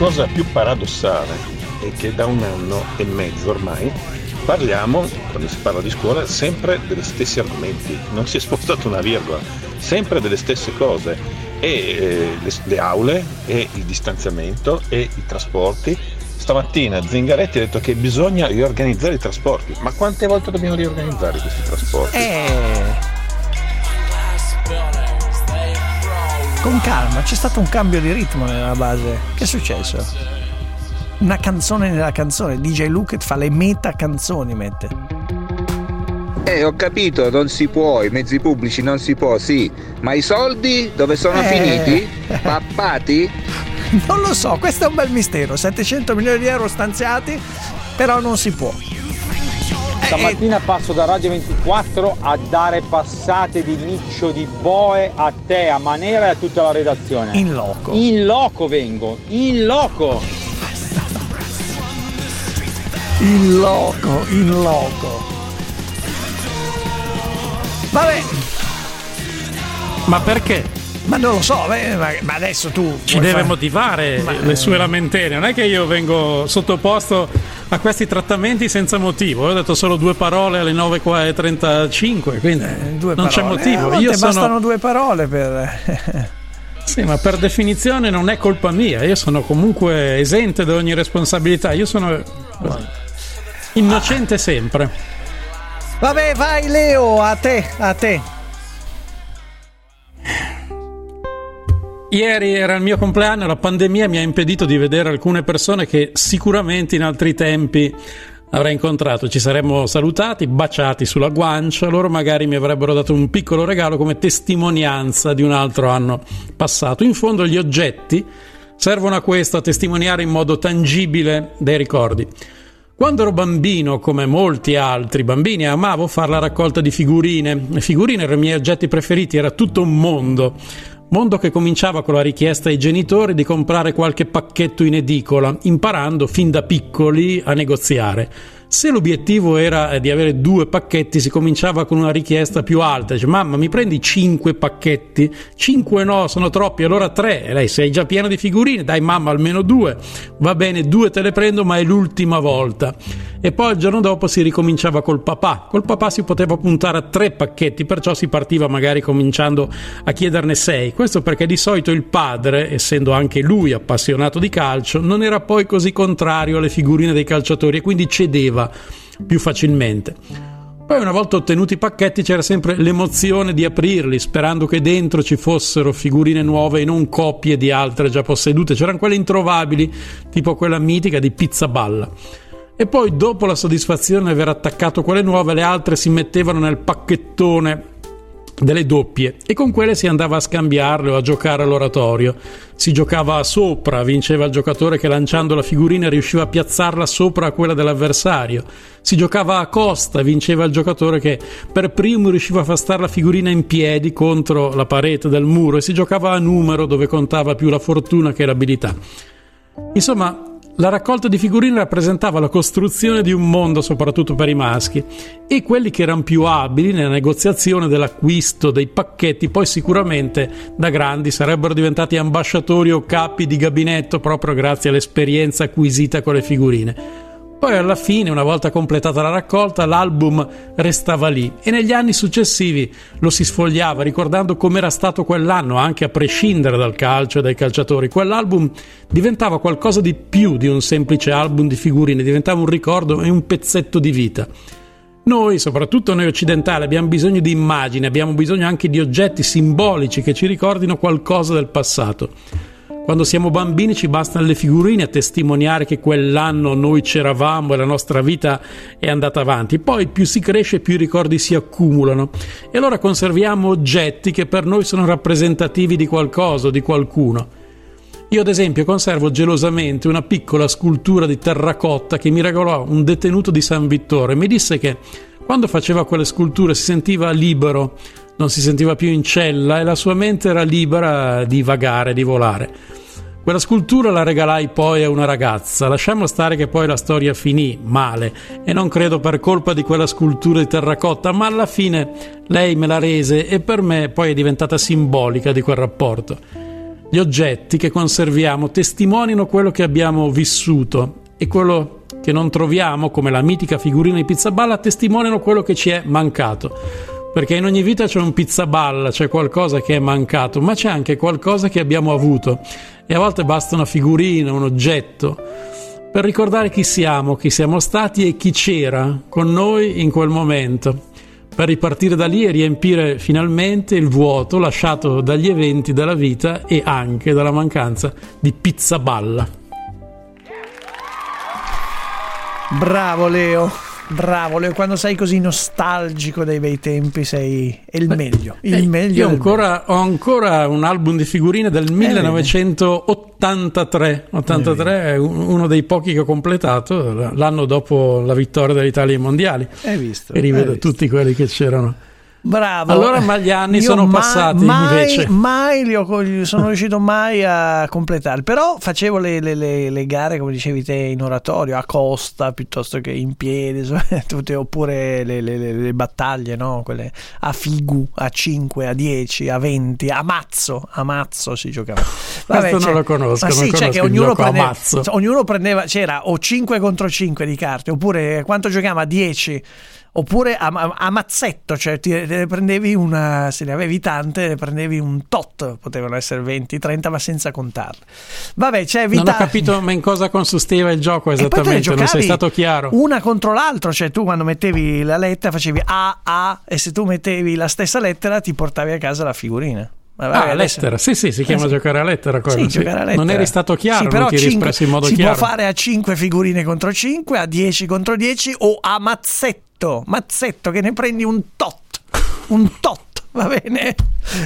La cosa più paradossale è che da un anno e mezzo ormai parliamo, quando si parla di scuola, sempre degli stessi argomenti, non si è spostata una virgola, sempre delle stesse cose, e eh, le, le aule, e il distanziamento, e i trasporti. Stamattina Zingaretti ha detto che bisogna riorganizzare i trasporti, ma quante volte dobbiamo riorganizzare questi trasporti? Eh... Con calma, c'è stato un cambio di ritmo nella base. Che è successo? Una canzone nella canzone. D J Luke fa le meta canzoni, mette. Eh, ho capito, non si può, i mezzi pubblici non si può, sì. Ma i soldi dove sono eh. finiti? Pappati? Non lo so, questo è un bel mistero. settecento milioni di euro stanziati, però non si può. Stamattina passo da Radio ventiquattro a dare passate di niccio di boe a te, a Manera e a tutta la redazione. In loco. In loco vengo, in loco. In loco, in loco. Vabbè. Ma perché? Ma non lo so, ma adesso tu ci deve fare... motivare ma... le sue lamentele. Non è che io vengo sottoposto a questi trattamenti senza motivo. Io ho detto solo due parole alle nove e trentacinque, quindi due non parole. C'è motivo. Eh, io sono... bastano due parole per... Sì, ma per definizione non è colpa mia. Io sono comunque esente da ogni responsabilità. Io sono innocente ah. sempre. Vabbè, vai Leo, a te, a te. Ieri era il mio compleanno, la pandemia mi ha impedito di vedere alcune persone che sicuramente in altri tempi avrei incontrato. Ci saremmo salutati, baciati sulla guancia, loro magari mi avrebbero dato un piccolo regalo come testimonianza di un altro anno passato. In fondo gli oggetti servono a questo, a testimoniare in modo tangibile dei ricordi. Quando ero bambino, come molti altri bambini, amavo fare la raccolta di figurine. Le figurine erano i miei oggetti preferiti, era tutto un mondo. Mondo che cominciava con la richiesta ai genitori di comprare qualche pacchetto in edicola, imparando fin da piccoli a negoziare. Se l'obiettivo era di avere due pacchetti, si cominciava con una richiesta più alta. Dice, mamma, mi prendi cinque pacchetti? Cinque no, sono troppi, allora tre. E lei, sei già pieno di figurine, dai mamma, almeno due. Va bene, due te le prendo, ma è l'ultima volta. E poi il giorno dopo si ricominciava col papà. Col papà si poteva puntare a tre pacchetti, perciò si partiva magari cominciando a chiederne sei. Questo perché di solito il padre, essendo anche lui appassionato di calcio, non era poi così contrario alle figurine dei calciatori e quindi cedeva più facilmente. Poi una volta ottenuti i pacchetti c'era sempre l'emozione di aprirli, sperando che dentro ci fossero figurine nuove e non copie di altre già possedute. C'erano quelle introvabili, tipo quella mitica di Pizzaballa. E poi dopo la soddisfazione di aver attaccato quelle nuove, le altre si mettevano nel pacchettone delle doppie e con quelle si andava a scambiarle o a giocare all'oratorio. Si giocava sopra, vinceva il giocatore che lanciando la figurina riusciva a piazzarla sopra a quella dell'avversario. Si giocava a costa, vinceva il giocatore che per primo riusciva a far stare la figurina in piedi contro la parete del muro, e si giocava a numero, dove contava più la fortuna che l'abilità. Insomma, La raccolta di figurine rappresentava la costruzione di un mondo, soprattutto per i maschi, e quelli che erano più abili nella negoziazione dell'acquisto dei pacchetti poi sicuramente da grandi sarebbero diventati ambasciatori o capi di gabinetto proprio grazie all'esperienza acquisita con le figurine. Poi alla fine, una volta completata la raccolta, l'album restava lì e negli anni successivi lo si sfogliava ricordando com'era stato quell'anno, anche a prescindere dal calcio e dai calciatori. Quell'album diventava qualcosa di più di un semplice album di figurine, diventava un ricordo e un pezzetto di vita. Noi, soprattutto noi occidentali, abbiamo bisogno di immagini, abbiamo bisogno anche di oggetti simbolici che ci ricordino qualcosa del passato. Quando siamo bambini ci bastano le figurine a testimoniare che quell'anno noi c'eravamo e la nostra vita è andata avanti. Poi più si cresce più i ricordi si accumulano e allora conserviamo oggetti che per noi sono rappresentativi di qualcosa o di qualcuno. Io ad esempio conservo gelosamente una piccola scultura di terracotta che mi regalò un detenuto di San Vittore. Mi disse che quando faceva quelle sculture si sentiva libero, non si sentiva più in cella e la sua mente era libera di vagare, di volare. Quella scultura la regalai poi a una ragazza, lasciamo stare che poi la storia finì male e non credo per colpa di quella scultura di terracotta, ma alla fine lei me la rese e per me poi è diventata simbolica di quel rapporto. Gli oggetti che conserviamo testimoniano quello che abbiamo vissuto e quello che non troviamo, come la mitica figurina di Pizzaballa, testimoniano quello che ci è mancato. Perché in ogni vita c'è un pizzaballa, c'è qualcosa che è mancato, ma c'è anche qualcosa che abbiamo avuto. E a volte basta una figurina, un oggetto, per ricordare chi siamo, chi siamo stati e chi c'era con noi in quel momento, per ripartire da lì e riempire finalmente il vuoto lasciato dagli eventi della vita e anche dalla mancanza di pizzaballa. Bravo Leo! Bravo, quando sei così nostalgico dei bei tempi sei è il meglio, il eh, meglio io ancora, meglio. Ho ancora un album di figurine del millenovecentottantatré ottantatré, è uno dei pochi che ho completato l'anno dopo la vittoria dell'Italia ai mondiali, hai visto, e rivedo visto. Tutti quelli che c'erano. Bravo. Allora, ma gli anni io sono mai, passati mai, invece. Mai li ho, sono riuscito mai a completare. Però facevo le, le, le, le gare, come dicevi te, in oratorio, a costa piuttosto che in piedi, tutte, oppure le, le, le, le battaglie, no? Quelle a figu, a cinque, a dieci, a venti, a mazzo, a mazzo si giocava. Vabbè, questo non lo conosco. Ma non sì, conosco, cioè che ognuno prendeva, cioè, ognuno prendeva, c'era o cinque contro cinque di carte, oppure quanto giocava a dieci. Oppure a, a, a mazzetto, cioè ti, te ne prendevi una, se ne avevi tante, ne prendevi un tot, potevano essere venti, trenta, ma senza contarle. Vabbè, c'è cioè, vita... Non ho capito ma in cosa consisteva il gioco esattamente, non sei stato chiaro. Una contro l'altro, cioè tu quando mettevi la lettera facevi A, A, e se tu mettevi la stessa lettera ti portavi a casa la figurina. Vabbè, ah, adesso... lettera, sì sì, si chiama eh, giocare a lettera, sì, sì. Giocare a lettera. Non eri stato chiaro, sì, però non ti eri espresso in modo si chiaro. Si può fare a cinque figurine contro cinque, a dieci contro dieci o a mazzetto, mazzetto che ne prendi un tot, un tot. Va bene,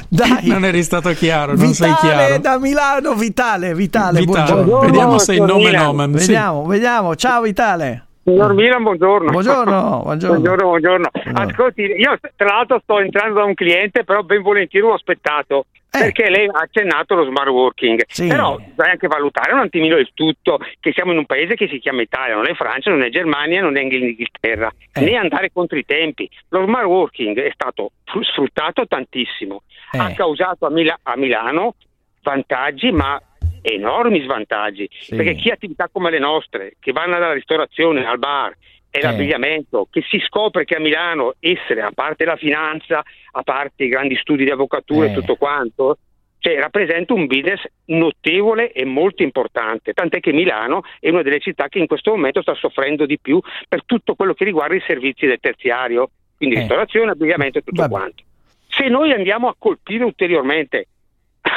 dai. Non eri stato chiaro, Vitale non sei chiaro. Da Milano, Vitale, Vitale, Vitale. Buongiorno. Buongiorno. Vediamo se il nome nome. Vediamo, sì. Vediamo, ciao Vitale. Signor Milan, buongiorno. Buongiorno, buongiorno. Buongiorno, buongiorno. Ascolti, io tra l'altro sto entrando da un cliente, però ben volentieri ho aspettato, eh. perché lei ha accennato allo smart working. Sì. Però vai anche a valutare un attimino il tutto, che siamo in un paese che si chiama Italia, non è Francia, non è Germania, non è Inghilterra, eh. né andare contro i tempi. Lo smart working è stato sfruttato tantissimo, eh. ha causato a, Mila- a Milano vantaggi, ma... enormi svantaggi, sì. perché chi ha attività come le nostre, che vanno alla ristorazione, al bar e eh. l'abbigliamento, che si scopre che a Milano essere, a parte la finanza, a parte i grandi studi di avvocatura eh. e tutto quanto, cioè rappresenta un business notevole e molto importante, tant'è che Milano è una delle città che in questo momento sta soffrendo di più per tutto quello che riguarda i servizi del terziario, quindi eh. ristorazione, abbigliamento e tutto Vabbè. quanto. Se noi andiamo a colpire ulteriormente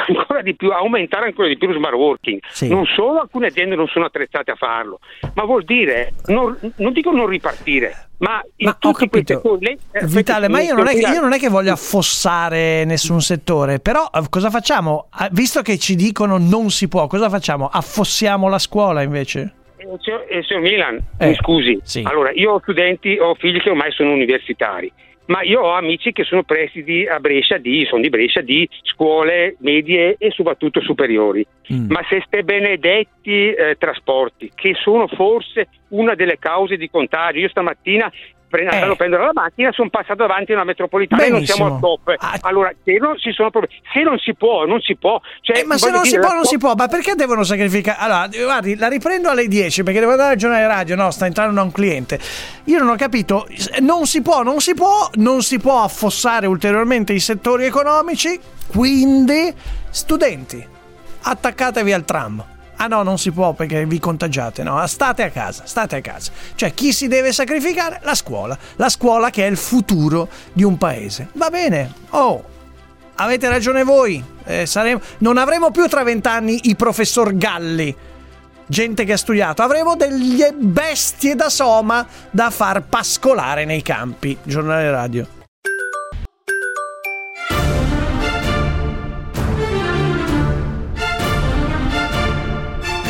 ancora di più, aumentare ancora di più lo smart working, sì. non solo alcune aziende non sono attrezzate a farlo, ma vuol dire non, non dico non ripartire, ma in ma tutti quei settori. Vitale, ma io non, è, io non è che voglio affossare nessun settore, però cosa facciamo? Visto che ci dicono non si può, cosa facciamo? Affossiamo la scuola invece? Signor Milan, eh, mi scusi, sì. allora io ho studenti, ho figli che ormai sono universitari. ma io ho amici che sono presidi a Brescia di, sono di Brescia, di scuole medie e soprattutto superiori, mm. ma se ste benedetti eh, trasporti, che sono forse una delle cause di contagio, io stamattina andando eh. prendere la macchina sono passato davanti a una metropolitana. Benissimo. E non siamo al top. Ah. Allora se non, si sono problemi, se non si può non si può cioè, eh, ma se non si può non po- si può, ma perché devono sacrificare? Allora guardi, la riprendo alle dieci perché devo andare al giornale radio, no, sta entrando un cliente. Io non ho capito, non si può non si può non si può affossare ulteriormente i settori economici, quindi studenti attaccatevi al tram. Ah no, non si può perché vi contagiate, no, state a casa, state a casa. Cioè chi si deve sacrificare? La scuola, la scuola che è il futuro di un paese. Va bene, oh, avete ragione voi, eh, saremo... non avremo più tra vent'anni i professor Galli, gente che ha studiato, avremo delle bestie da soma da far pascolare nei campi. Giornale radio.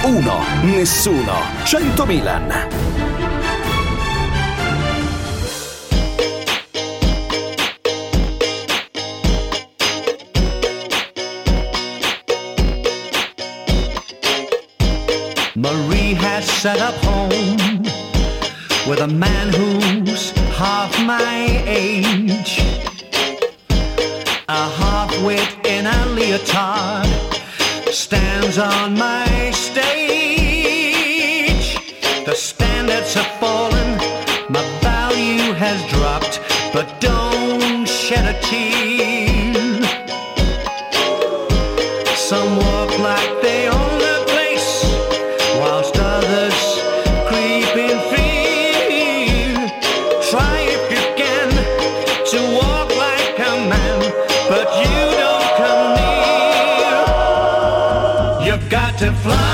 Uno, nessuno, cento Milan. Marie has set up home with a man who's half my age, a half-wit in a leotard stands on my stage. The standards have fallen, my value has dropped, but don't shed a tear. Some walk like they own the place, whilst others creep in fear. Try if you can to walk like a man, but you don't come near. You've got to fly.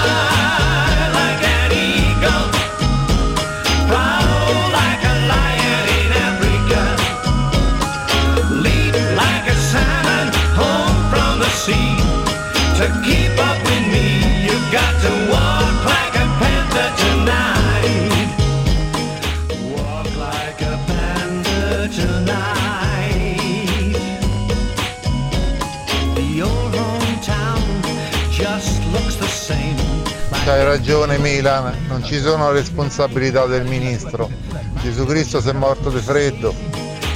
To keep up with me, you've got to walk like a panther tonight. Walk like a panther tonight. The old hometown just looks the same. C'hai ragione Milan, non ci sono responsabilità del ministro. Gesù Cristo si è morto di freddo.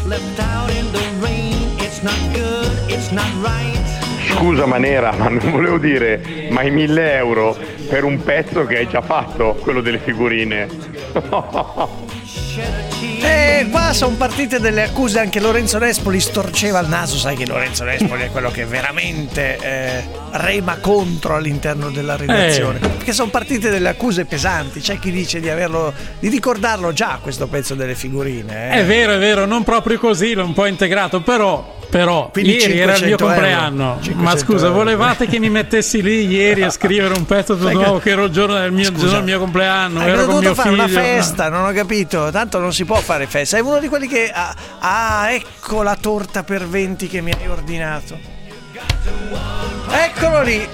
Left out in the rain, it's not good, it's not right. Scusa Manera, ma non volevo dire, ma i mille euro per un pezzo che hai già fatto, quello delle figurine. E qua sono partite delle accuse, anche Lorenzo Nespoli storceva il naso, sai che Lorenzo Nespoli è quello che veramente eh, rema contro all'interno della redazione, eh. perché sono partite delle accuse pesanti, c'è chi dice di averlo, di ricordarlo già questo pezzo delle figurine. Eh. È vero, è vero, non proprio così, l'ho un po' integrato, però... Però quindi ieri era il mio compleanno, ma scusa, euro. Volevate che mi mettessi lì ieri a scrivere un pezzo tutto nuovo che era il giorno del mio, giorno del mio compleanno? Hai dovuto fare figlio, una festa, no. Non ho capito, tanto non si può fare festa. È uno di quelli che ah, ah ecco la torta per venti che mi hai ordinato, eccolo lì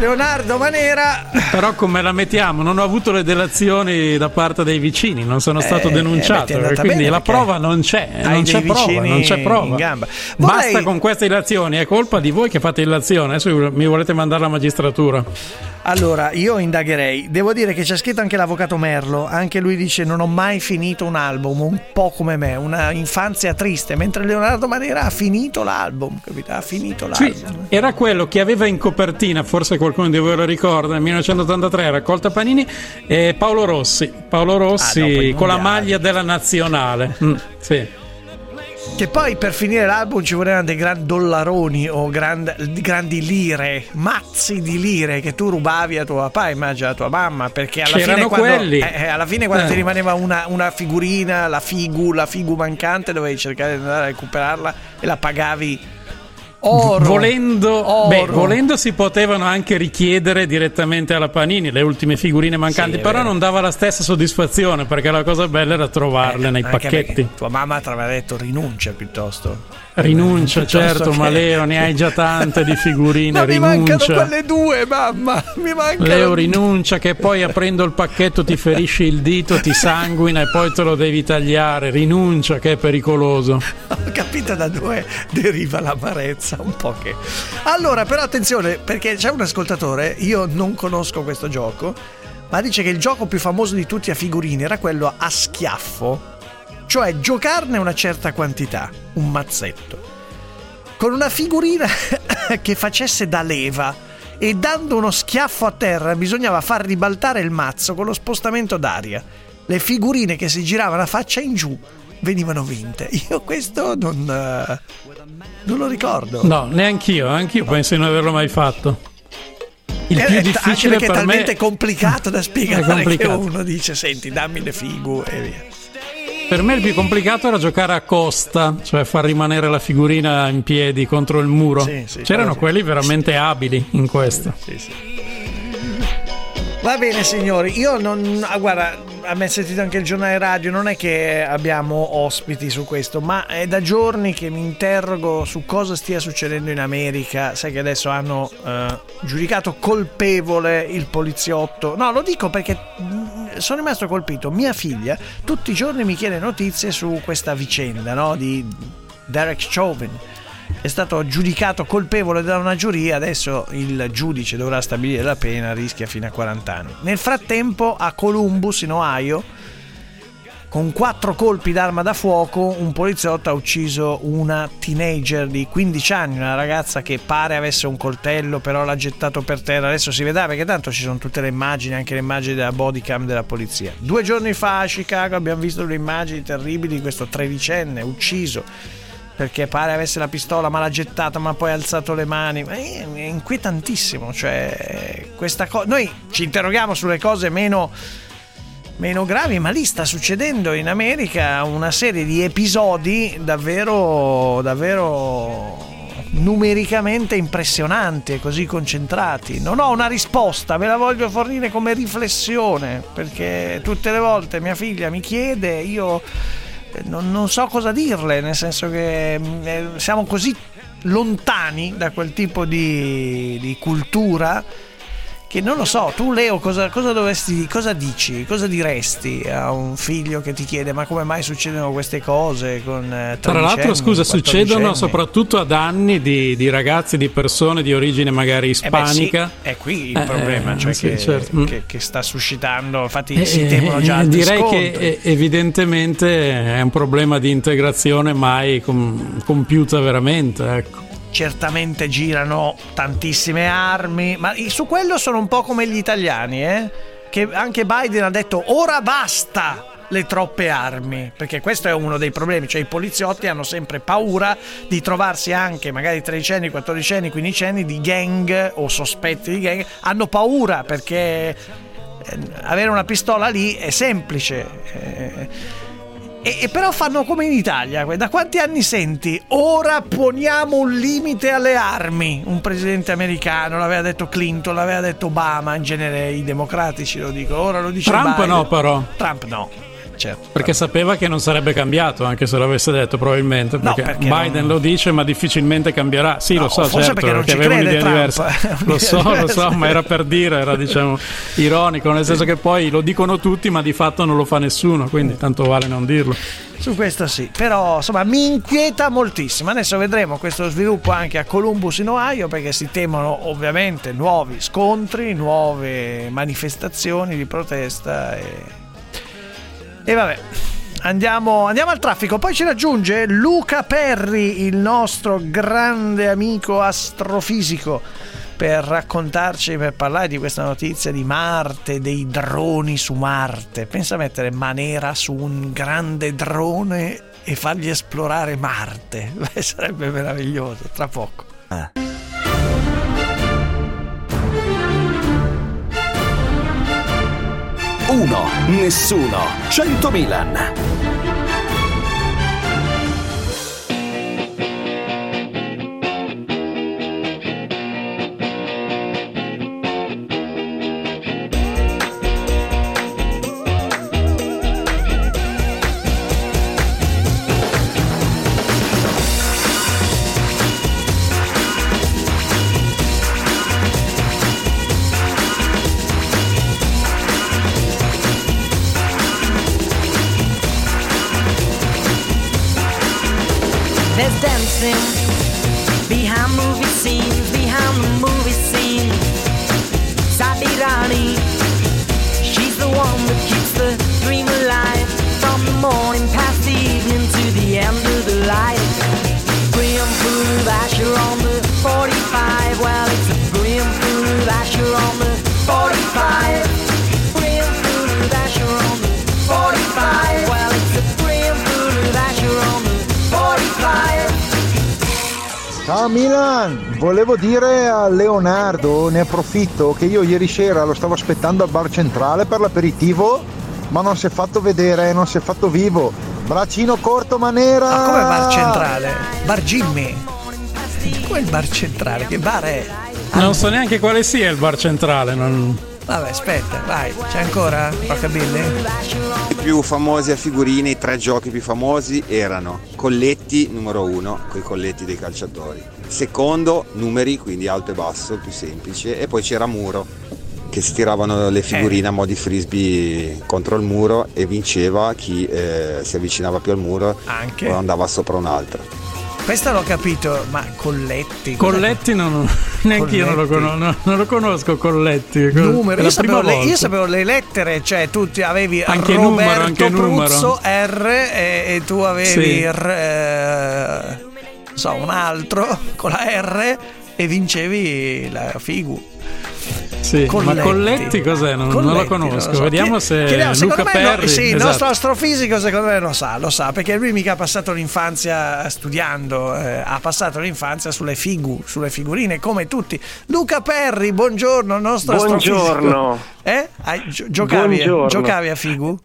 Leonardo Manera. Però come la mettiamo? Non ho avuto le delazioni da parte dei vicini, non sono stato eh, denunciato, quindi la prova non c'è, non c'è prova, non c'è prova. Vorrei... Basta con queste ilazioni, è colpa di voi che fate ilazione, adesso mi volete mandare alla magistratura. Allora, io indagherei. Devo dire che c'è scritto anche l'avvocato Merlo, anche lui dice non ho mai finito un album, un po' come me, una infanzia triste, mentre Leonardo Manera ha finito l'album, capito? Ha finito l'album. Sì, era quello che aveva in copertina, forse qualcuno di voi lo ricorda, nel millenovecentottantatré raccolta panini, eh, Paolo Rossi, Paolo Rossi ah, no, con la maglia della nazionale. Mm, sì. Che poi per finire l'album ci volevano dei grandi dollaroni o grand, grandi lire, mazzi di lire che tu rubavi a tuo papà, immagina a tua mamma, perché alla C'erano fine quando, quelli. Eh, alla fine quando eh. ti rimaneva una, una figurina, la figu, la figu mancante, dovevi cercare di andare a recuperarla e la pagavi oro. Volendo, oro. Beh, volendo si potevano anche richiedere direttamente alla Panini le ultime figurine mancanti, sì, però vero. Non dava la stessa soddisfazione perché la cosa bella era trovarle eh, nei pacchetti. Tua mamma ti aveva detto rinuncia piuttosto. Rinuncia, certo, ma Leo, ne hai già tante di figurine. Ma rinuncia. Mi mancano quelle due, mamma. Mi mancano... Leo, rinuncia, che poi aprendo il pacchetto ti ferisci il dito, ti sanguina e poi te lo devi tagliare. Rinuncia, che è pericoloso. Ho capito da dove deriva l'amarezza, un po' che. Allora, però attenzione, perché c'è un ascoltatore, io non conosco questo gioco, ma dice che il gioco più famoso di tutti a figurine era quello a schiaffo, cioè giocarne una certa quantità, un mazzetto, con una figurina che facesse da leva, e dando uno schiaffo a terra bisognava far ribaltare il mazzo con lo spostamento d'aria. Le figurine che si giravano a faccia in giù venivano vinte. Io questo non, non lo ricordo. No, neanch'io, anch'io no. Penso di non averlo mai fatto. Il più difficile, anche perché per è talmente me... complicato da spiegare, complicato. Che uno dice senti dammi le figu e via. Per me il più complicato era giocare a costa, cioè far rimanere la figurina in piedi contro il muro. Sì, sì, c'erano sì, quelli veramente sì, abili in questo. Sì, sì. Va bene signori, io non ah, guarda, abbiamo sentito anche il giornale radio, non è che abbiamo ospiti su questo, ma è da giorni che mi interrogo su cosa stia succedendo in America. Sai che adesso hanno eh, giudicato colpevole il poliziotto. No, lo dico perché sono rimasto colpito. Mia figlia tutti i giorni mi chiede notizie su questa vicenda, no? Di Derek Chauvin. È stato giudicato colpevole da una giuria, adesso il giudice dovrà stabilire la pena, rischia fino a quaranta anni. Nel frattempo a Columbus in Ohio, con quattro colpi d'arma da fuoco, un poliziotto ha ucciso una teenager di quindici anni, una ragazza che pare avesse un coltello, però l'ha gettato per terra. Adesso si vedrà, perché tanto ci sono tutte le immagini, anche le immagini della body cam della polizia. Due giorni fa a Chicago abbiamo visto le immagini terribili di questo tredicenne ucciso perché pare avesse la pistola, ma l'ha gettata, ma poi ha alzato le mani. È inquietantissimo, cioè questa cosa. Noi ci interroghiamo sulle cose meno meno gravi, ma lì sta succedendo in America una serie di episodi davvero davvero numericamente impressionanti e così concentrati. Non ho una risposta, ve la voglio fornire come riflessione, perché tutte le volte mia figlia mi chiede, io non, non so cosa dirle, nel senso che siamo così lontani da quel tipo di, di cultura che non lo so. Tu Leo cosa, cosa dovresti, cosa dici, cosa diresti a un figlio che ti chiede ma come mai succedono queste cose con eh, tra l'altro scusa succedono soprattutto ad anni di, di ragazzi, di persone di origine magari ispanica. Eh beh, sì, è qui il eh, problema, cioè sì, che, certo. che, che sta suscitando, infatti eh, si temono già eh, direi scontri. Che evidentemente è un problema di integrazione mai com- compiuta veramente, ecco. Certamente girano tantissime armi, ma su quello sono un po' come gli italiani, eh? Che anche Biden ha detto ora basta le troppe armi, perché questo è uno dei problemi, cioè i poliziotti hanno sempre paura di trovarsi anche magari tredicenni, quattordicenni, quindicenni di gang o sospetti di gang, hanno paura perché avere una pistola lì è semplice. Eh, E, e però fanno come in Italia. Da quanti anni senti ora poniamo un limite alle armi? Un presidente americano, l'aveva detto Clinton, l'aveva detto Obama, in genere i democratici lo dicono, ora lo dice Trump Biden. No, però Trump no, certo, perché Trump sapeva che non sarebbe cambiato, anche se l'avesse detto probabilmente, perché, no, perché Biden non... lo dice ma difficilmente cambierà. Sì, no, lo so, forse certo, perché, non perché aveva un'idea Trump diversa. Lo so, lo so, ma era per dire, era diciamo ironico, nel senso che poi lo dicono tutti ma di fatto non lo fa nessuno, quindi tanto vale non dirlo. Su questo sì, però insomma mi inquieta moltissimo. Adesso vedremo questo sviluppo anche a Columbus in Ohio, perché si temono ovviamente nuovi scontri, nuove manifestazioni di protesta e... E vabbè, andiamo, andiamo al traffico, poi ci raggiunge Luca Perri, il nostro grande amico astrofisico, per raccontarci, per parlare di questa notizia di Marte, dei droni su Marte. Pensa a mettere Manera su un grande drone e fargli esplorare Marte. Beh, sarebbe meraviglioso, tra poco. Ah. Uno, nessuno, cento Milan. dancing behind movie scenes, behind the movie scene. Sadi Rani, she's the one that keeps the dream alive from the morning past the evening to the end of the life. Grim fool Asher on the forty-five. Well, it's a grim fool Asher on the forty-five. Grim fool Asher on the forty-five. Well, it's a grim fool Asher on the forty-five. Ciao Milan, volevo dire a Leonardo, ne approfitto, che io ieri sera lo stavo aspettando al bar centrale per l'aperitivo, ma non si è fatto vedere, non si è fatto vivo. Braccino corto Manera! Ma come bar centrale? Bar Jimmy? Come il bar centrale? Che bar è? Ah, non so neanche quale sia il bar centrale, non... Vabbè, aspetta, vai, c'è ancora? Porcabilli? I più famosi a figurine, i tre giochi più famosi erano colletti numero uno, coi colletti dei calciatori, secondo numeri, quindi alto e basso, più semplice, e poi c'era muro, che si tiravano le figurine eh. a mo' di frisbee contro il muro e vinceva chi eh, si avvicinava più al muro anche, o andava sopra un'altra. Questa l'ho capito, ma Colletti Colletti non, non, neanche Colletti. Io non lo, conosco, non, non lo conosco Colletti numero. Io sapevo, le, io sapevo le lettere, cioè tu avevi anche Roberto, anche Pruzzo, R e, e tu avevi sì. R, eh, non so, un altro con la R e vincevi la figu. Sì, Colletti. Ma Colletti cos'è? Non, Colletti, non lo conosco. Lo so. Vediamo se Chiediamo, Luca Perri. Lo, sì, esatto. Il nostro astrofisico secondo me lo sa, lo sa, perché lui mica ha passato l'infanzia studiando, eh, ha passato l'infanzia sulle figu, sulle figurine come tutti. Luca Perri, buongiorno, nostro buongiorno. astrofisico. Buongiorno. Eh? Ah, gi- giocavi, buongiorno. Giocavi a figu?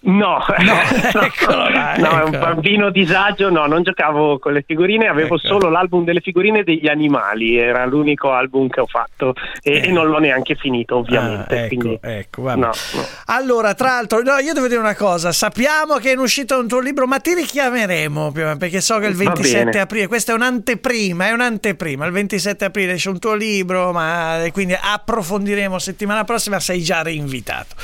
No, no, eccolo, no, ecco. È un bambino disagio, no, non giocavo con le figurine, avevo ecco. solo l'album delle figurine degli animali, era l'unico album che ho fatto e, eh. e non l'ho neanche finito ovviamente. Ah, ecco, quindi, ecco, vabbè. No, no. Allora, tra l'altro, no, io devo dire una cosa, sappiamo che è uscito un tuo libro, ma ti richiameremo prima, perché so che il ventisette aprile, questa è un'anteprima, è un'anteprima, il ventisette aprile esce un tuo libro, ma quindi approfondiremo settimana prossima, sei già reinvitato.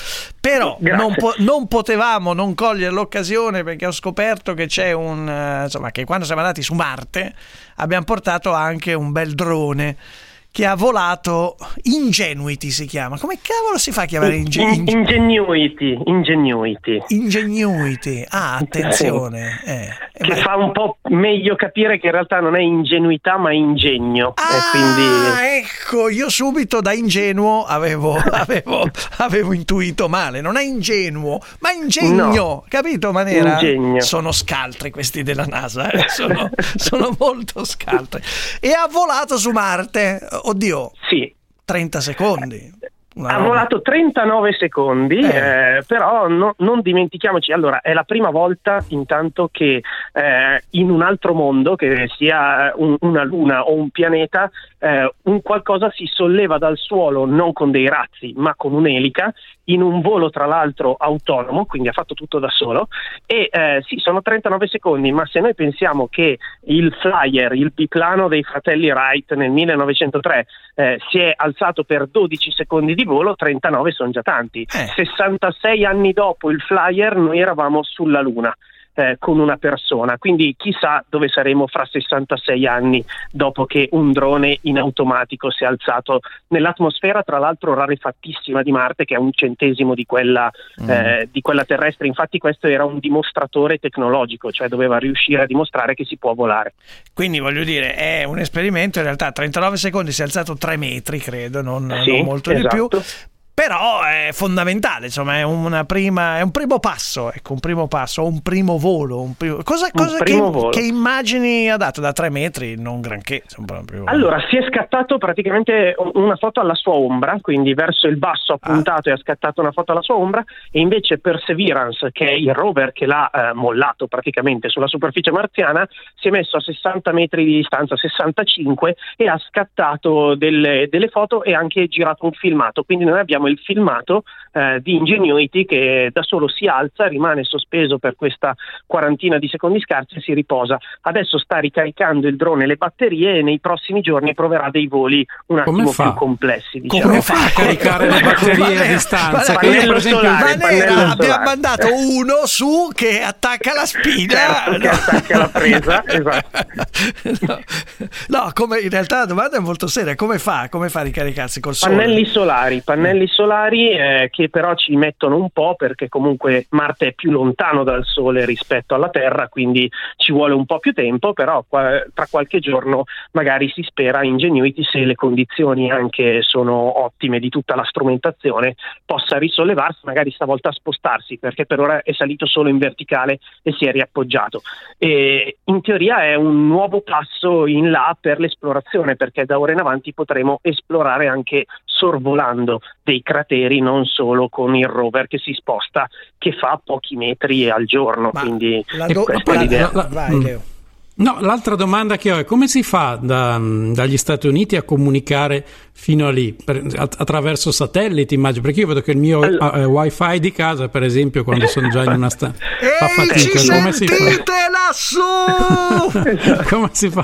Però non, po- non potevamo non cogliere l'occasione, perché ho scoperto che c'è un insomma che quando siamo andati su Marte abbiamo portato anche un bel drone che ha volato. Ingenuity si chiama. Come cavolo si fa a chiamare Ingenuity? Ingenuity, Ingenuity. Ingenuity. Ah, attenzione. Eh. Che ma... fa un po' meglio capire che in realtà non è ingenuità ma ingegno. Ah, e quindi... ecco, io subito da ingenuo avevo, avevo, avevo intuito male. Non è ingenuo, ma ingegno. No. Capito, Manera? Ingegno. Sono scaltri questi della NASA. Eh. Sono, sono molto scaltri. E ha volato su Marte. Oddio, sì. trenta secondi. Wow. Ha volato trentanove secondi, eh. Eh, però no, non dimentichiamoci, allora è la prima volta intanto che eh, in un altro mondo, che sia un, una luna o un pianeta, eh, un qualcosa si solleva dal suolo non con dei razzi ma con un'elica, in un volo tra l'altro autonomo, quindi ha fatto tutto da solo e eh, sì, sono trentanove secondi, ma se noi pensiamo che il Flyer, il biplano dei fratelli Wright nel millenovecentotre eh, si è alzato per dodici secondi di volo, trentanove sono già tanti. eh. sessantasei anni dopo il Flyer noi eravamo sulla Luna eh, con una persona, quindi chissà dove saremo fra sessantasei anni dopo che un drone in automatico si è alzato nell'atmosfera tra l'altro rarefattissima di Marte, che è un centesimo di quella, mm. eh, di quella terrestre. Infatti questo era un dimostratore tecnologico, cioè doveva riuscire a dimostrare che si può volare. Quindi voglio dire, è un esperimento, in realtà trentanove secondi, si è alzato tre metri credo, non, sì, non molto esatto. di più. Però è fondamentale, insomma, è una prima, è un primo passo, ecco, un primo passo, un primo volo, un primo, cosa, cosa un primo che, volo. Che immagini ha dato da tre metri? Non granché, insomma, proprio... Allora si è scattato praticamente una foto alla sua ombra, quindi verso il basso ha puntato ah. e ha scattato una foto alla sua ombra, e invece Perseverance, che è il rover che l'ha eh, mollato praticamente sulla superficie marziana, si è messo a sessanta metri di distanza, sessantacinque, e ha scattato delle, delle foto e anche girato un filmato, quindi noi abbiamo vediamo il filmato eh, di Ingenuity che da solo si alza, rimane sospeso per questa quarantina di secondi scarsi e si riposa. Adesso sta ricaricando il drone le batterie e nei prossimi giorni proverà dei voli un attimo più complessi. Diciamo. Come fa a caricare le batterie a distanza? Pannello solare, Manera, abbiamo mandato uno su che attacca la spina. Certo, che no. attacca la presa. Esatto. No, no, come in realtà la domanda è molto seria. Come fa? Come fa a ricaricarsi col sole? Pannelli solari, pannelli solari eh, che però ci mettono un po' perché comunque Marte è più lontano dal Sole rispetto alla Terra, quindi ci vuole un po' più tempo, però qua, tra qualche giorno magari si spera Ingenuity, se le condizioni anche sono ottime di tutta la strumentazione, possa risollevarsi, magari stavolta spostarsi, perché per ora è salito solo in verticale e si è riappoggiato. E in teoria è un nuovo passo in là per l'esplorazione, perché da ora in avanti potremo esplorare anche sorvolando dei crateri, non solo con il rover che si sposta, che fa pochi metri al giorno. Ma quindi la do- questa la, è l'idea. La, la, vai, Leo. No, l'altra domanda che ho è: come si fa da, dagli Stati Uniti a comunicare fino a lì per, att- attraverso satelliti? Immagino, perché io vedo che il mio allora. uh, wifi di casa, per esempio, quando sono già in una stanza, fa fatica. Ci come si fa? Lassù! Come si fa?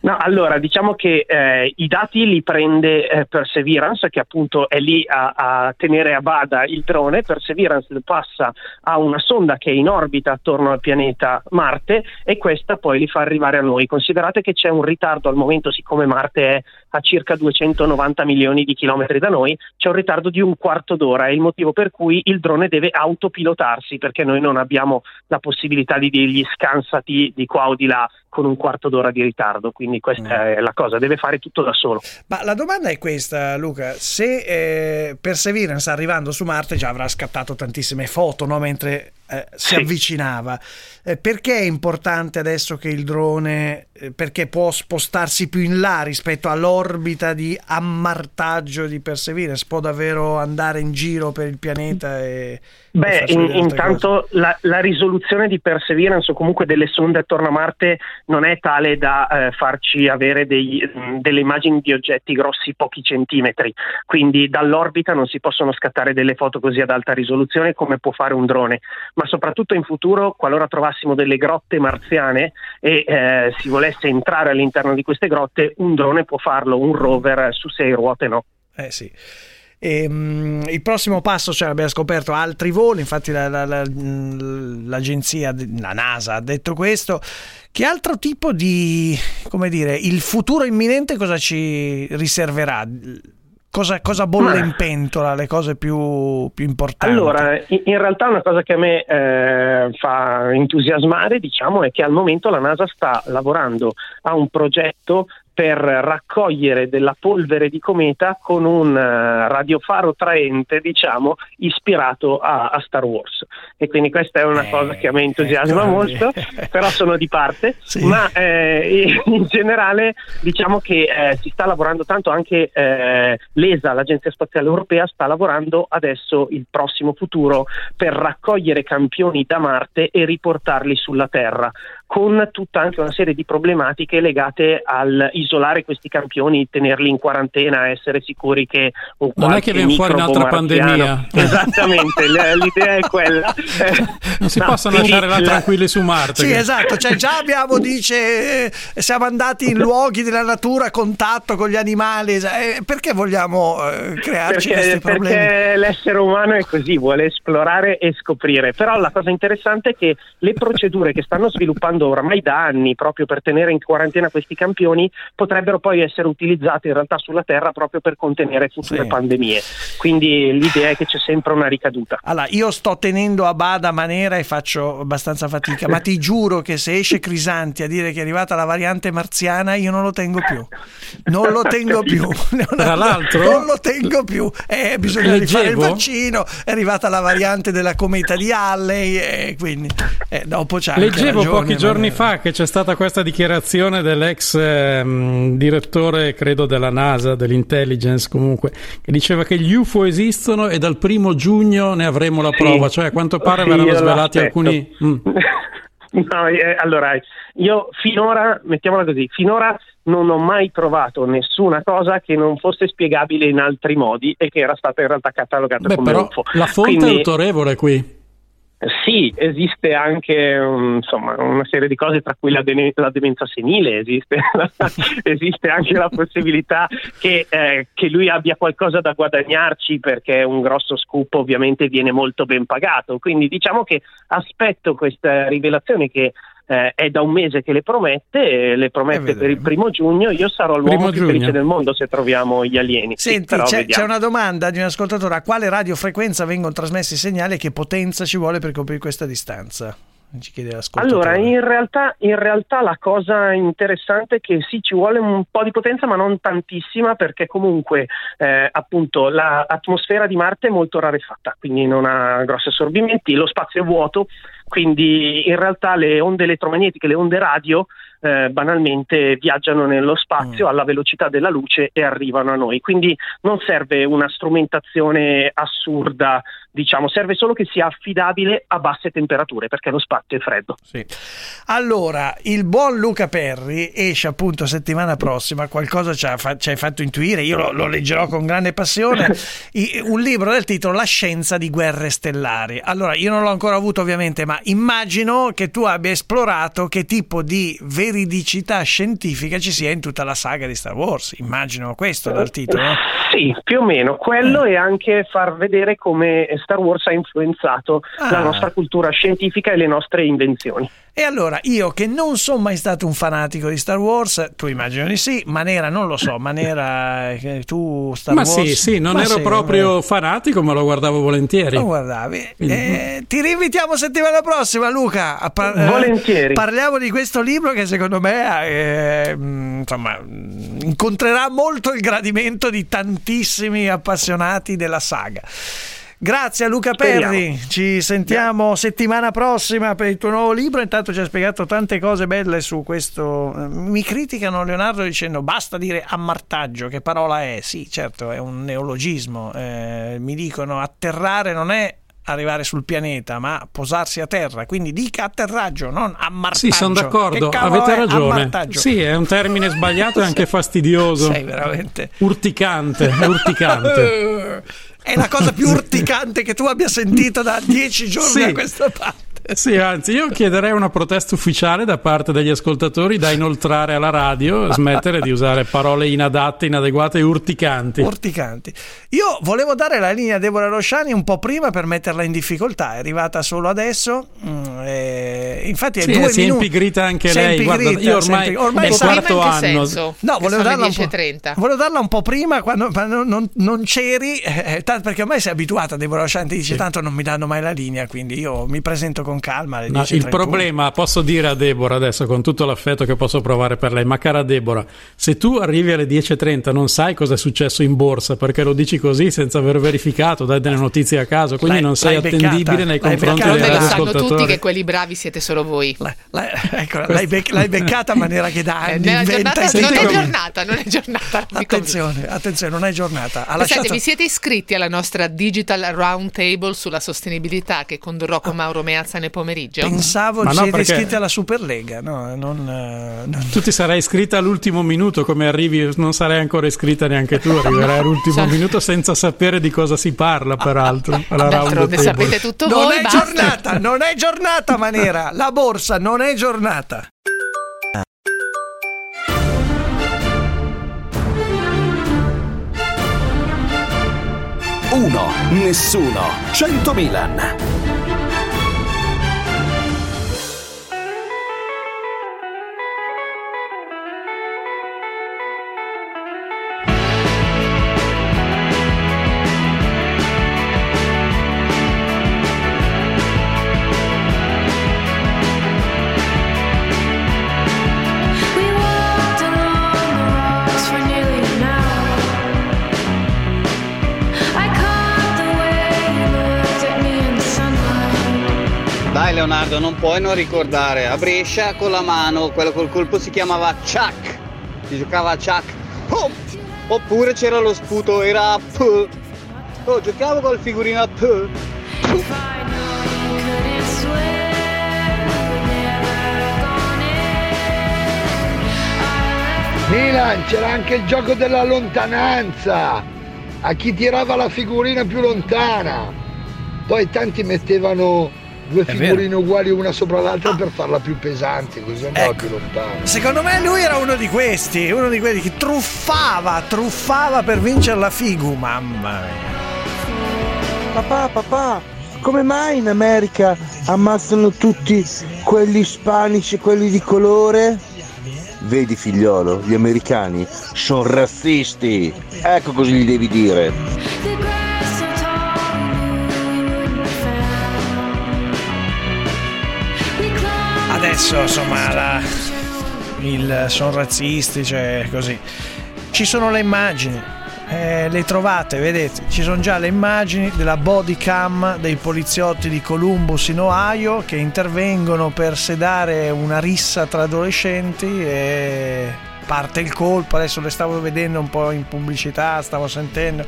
No, allora diciamo che eh, i dati li prende eh, Perseverance, che appunto è lì a, a tenere a bada il drone. Perseverance passa a una sonda che è in orbita attorno al pianeta Marte e questa poi li fa arrivare a noi. Considerate che c'è un ritardo al momento, siccome Marte è a circa duecentonovanta milioni di chilometri da noi, c'è un ritardo di un quarto d'ora, è il motivo per cui il drone deve autopilotarsi, perché noi non abbiamo la possibilità di dirgli scansati di qua o di là con un quarto d'ora di ritardo, quindi questa mm. è la cosa, deve fare tutto da solo. Ma la domanda è questa, Luca: se eh, Perseverance arrivando su Marte già avrà scattato tantissime foto, no? Mentre eh, si sì. avvicinava, eh, perché è importante adesso che il drone, eh, perché può spostarsi più in là rispetto all'orbita di ammartaggio di Perseverance, può davvero andare in giro per il pianeta e... Beh, in, intanto la, la risoluzione di Perseverance o comunque delle sonde attorno a Marte non è tale da eh, farci avere dei, delle immagini di oggetti grossi pochi centimetri, quindi dall'orbita non si possono scattare delle foto così ad alta risoluzione come può fare un drone, ma soprattutto in futuro, qualora trovassimo delle grotte marziane e eh, si volesse entrare all'interno di queste grotte, un drone può farlo, un rover su sei ruote no. Eh sì. E, um, il prossimo passo, cioè, abbiamo scoperto altri voli, infatti la, la, la, l'agenzia, la NASA ha detto questo. Che altro tipo di, come dire, il futuro imminente cosa ci riserverà? Cosa, cosa bolle in pentola, le cose più, più importanti? Allora, in realtà una cosa che a me eh, fa entusiasmare, diciamo, è che al momento la NASA sta lavorando a un progetto per raccogliere della polvere di cometa con un uh, radiofaro traente, diciamo, ispirato a, a Star Wars. E quindi questa è una eh, cosa che a me entusiasma eh, molto, eh. però sono di parte. Sì. Ma eh, in generale diciamo che eh, si sta lavorando tanto, anche eh, l'E S A, l'Agenzia Spaziale Europea, sta lavorando adesso il prossimo futuro per raccogliere campioni da Marte e riportarli sulla Terra, con tutta anche una serie di problematiche legate al isolare questi campioni, tenerli in quarantena, essere sicuri che un non è che viene fuori un'altra pandemia. Esattamente, l'idea è quella. Non si no, possono lasciare là tranquilli su Marte. Sì, che... esatto, cioè già abbiamo, dice, siamo andati in luoghi della natura a contatto con gli animali, perché vogliamo crearci perché, questi problemi? Perché l'essere umano è così, vuole esplorare e scoprire. Però la cosa interessante è che le procedure che stanno sviluppando oramai da anni proprio per tenere in quarantena questi campioni potrebbero poi essere utilizzati in realtà sulla Terra proprio per contenere future sì. pandemie, quindi l'idea è che c'è sempre una ricaduta. Allora, io sto tenendo a bada Manera e faccio abbastanza fatica, ma ti giuro che se esce Crisanti a dire che è arrivata la variante marziana io non lo tengo più, non lo tengo più tra l'altro non lo tengo più eh, bisogna leggevo. rifare il vaccino, è arrivata la variante della cometa di Halley e eh, quindi eh, dopo c'è leggevo ragione, pochi giorni giorni fa che c'è stata questa dichiarazione dell'ex eh, direttore, credo, della NASA, dell'intelligence comunque, che diceva che gli U F O esistono e dal primo giugno ne avremo la prova, sì. cioè a quanto pare sì, verranno svelati l'aspetto. alcuni... Mm. No, eh, allora, io finora, mettiamola così, finora non ho mai trovato nessuna cosa che non fosse spiegabile in altri modi e che era stata in realtà catalogata Beh, come però U F O. La fonte Quindi, è autorevole qui. Sì, esiste anche um, insomma una serie di cose, tra cui la, de- la demenza senile, esiste, esiste anche la possibilità che, eh, che lui abbia qualcosa da guadagnarci, perché un grosso scoop ovviamente viene molto ben pagato. Quindi diciamo che aspetto questa rivelazione che Eh, è da un mese che le promette, le promette eh, per il primo giugno. Io sarò l'uomo più felice del mondo se troviamo gli alieni. Senti, sì, c'è, c'è una domanda di un ascoltatore: a quale radiofrequenza vengono trasmessi i segnali e che potenza ci vuole per coprire questa distanza? Ci chiede l'ascoltatore. Allora, in realtà, in realtà la cosa interessante è che sì, ci vuole un po' di potenza, ma non tantissima, perché comunque eh, appunto l'atmosfera di Marte è molto rarefatta, quindi non ha grossi assorbimenti, lo spazio è vuoto. Quindi in realtà le onde elettromagnetiche, le onde radio, eh, banalmente viaggiano nello spazio mm. alla velocità della luce e arrivano a noi. Quindi non serve una strumentazione assurda, diciamo, serve solo che sia affidabile a basse temperature, perché lo spazio è freddo. Sì. Allora, il buon Luca Perri esce appunto settimana prossima, qualcosa ci, ha fa- ci hai fatto intuire, io lo, lo leggerò con grande passione, I- un libro del titolo La scienza di guerre stellari. Allora, io non l'ho ancora avuto ovviamente, ma immagino che tu abbia esplorato che tipo di veridicità scientifica ci sia in tutta la saga di Star Wars. Immagino questo dal titolo. Eh? Sì, più o meno. Quello eh. è anche far vedere come Star Wars ha influenzato ah. la nostra cultura scientifica e le nostre invenzioni. E allora, io che non sono mai stato un fanatico di Star Wars, tu immagino di sì, Manera non lo so, Manera tu Star ma Wars... Ma sì, sì, non ma ero sì, proprio ma... fanatico, ma lo guardavo volentieri. Lo guardavi. Eh, ti rinvitiamo settimana prossima, Luca. A par- volentieri. Eh, parliamo di questo libro che secondo me eh, insomma, incontrerà molto il gradimento di tantissimi appassionati della saga. Grazie a Luca Speriamo. Perri, ci sentiamo settimana prossima per il tuo nuovo libro. Intanto ci ha spiegato tante cose belle su questo. Mi criticano, Leonardo, dicendo basta dire ammartaggio, che parola è? Sì, certo, è un neologismo. Eh, mi dicono atterrare non è arrivare sul pianeta, ma posarsi a terra, quindi dica atterraggio, non ammartaggio. Sì, sono d'accordo, avete ragione. Sì, è un termine sbagliato e anche fastidioso. Sei veramente urticante, urticante. È la cosa più urticante che tu abbia sentito da dieci giorni sì. a questa parte. Sì, anzi, io chiederei una protesta ufficiale da parte degli ascoltatori da inoltrare alla radio, smettere di usare parole inadatte, inadeguate e urticanti. Urticanti. Io volevo dare la linea a Deborah Rosciani un po' prima per metterla in difficoltà, è arrivata solo adesso. Mm, e... Infatti è sì, due si minuti. È impigrita anche lei. Impigrita, guarda, io ormai, ormai è quarto in anno. Senso? No, volevo darla, un po', volevo darla un po' prima quando non, non, non c'eri, eh, tanto, perché ormai sei abituata. Deborah Rosciani ti dice sì. tanto non mi danno mai la linea, quindi io mi presento con calma alle no, il problema, posso dire a Deborah adesso con tutto l'affetto che posso provare per lei, ma cara Deborah, se tu arrivi alle dieci e trenta non sai cosa è successo in borsa, perché lo dici così senza aver verificato, dai delle notizie a caso, quindi l'hai, non sei attendibile beccata, nei confronti degli ascoltatori. Sanno tutti che quelli bravi siete solo voi. La, la, ecco, l'hai, bec, l'hai beccata in maniera che da anni eh, giornata, non, non è giornata, non è giornata. Attenzione, attenzione, non è giornata. Ha Pensate, lasciato... vi siete iscritti alla nostra Digital Roundtable sulla sostenibilità che condurrò con Mauro Meazza nel pomeriggio? Pensavo ma siete no, perché... iscritti alla Superlega. No, non, non... Tu ti sarai iscritta all'ultimo minuto, come arrivi non sarai ancora iscritta neanche tu, arriverai all'ultimo Sono... minuto senza sapere di cosa si parla, peraltro. D'altronde sapete tutto non voi. Non è basta. giornata, non è giornata Manera, la borsa non è giornata. Uno, nessuno, cento Milan. Leonardo, non puoi non ricordare a Brescia con la mano, quello col colpo si chiamava Chuck, si giocava a Chuck, oh! Oppure c'era lo sputo, era P, oh, giocavo col figurino P. Milan c'era anche il gioco della lontananza, a chi tirava la figurina più lontana, poi tanti mettevano due figurine uguali una sopra l'altra ah. per farla più pesante, così andava ecco. più lontano. Secondo me lui era uno di questi, uno di quelli che truffava, truffava per vincere la figu, mamma mia. Papà, papà, come mai in America ammazzano tutti quelli ispanici e quelli di colore? Vedi figliolo, gli americani sono razzisti, ecco così gli devi dire. Adesso insomma la, il sono razzisti, cioè così ci sono le immagini. Eh, le trovate, vedete, ci sono già le immagini della body cam dei poliziotti di Columbus in Ohio che intervengono per sedare una rissa tra adolescenti e parte il colpo. Adesso le stavo vedendo un po' in pubblicità, stavo sentendo,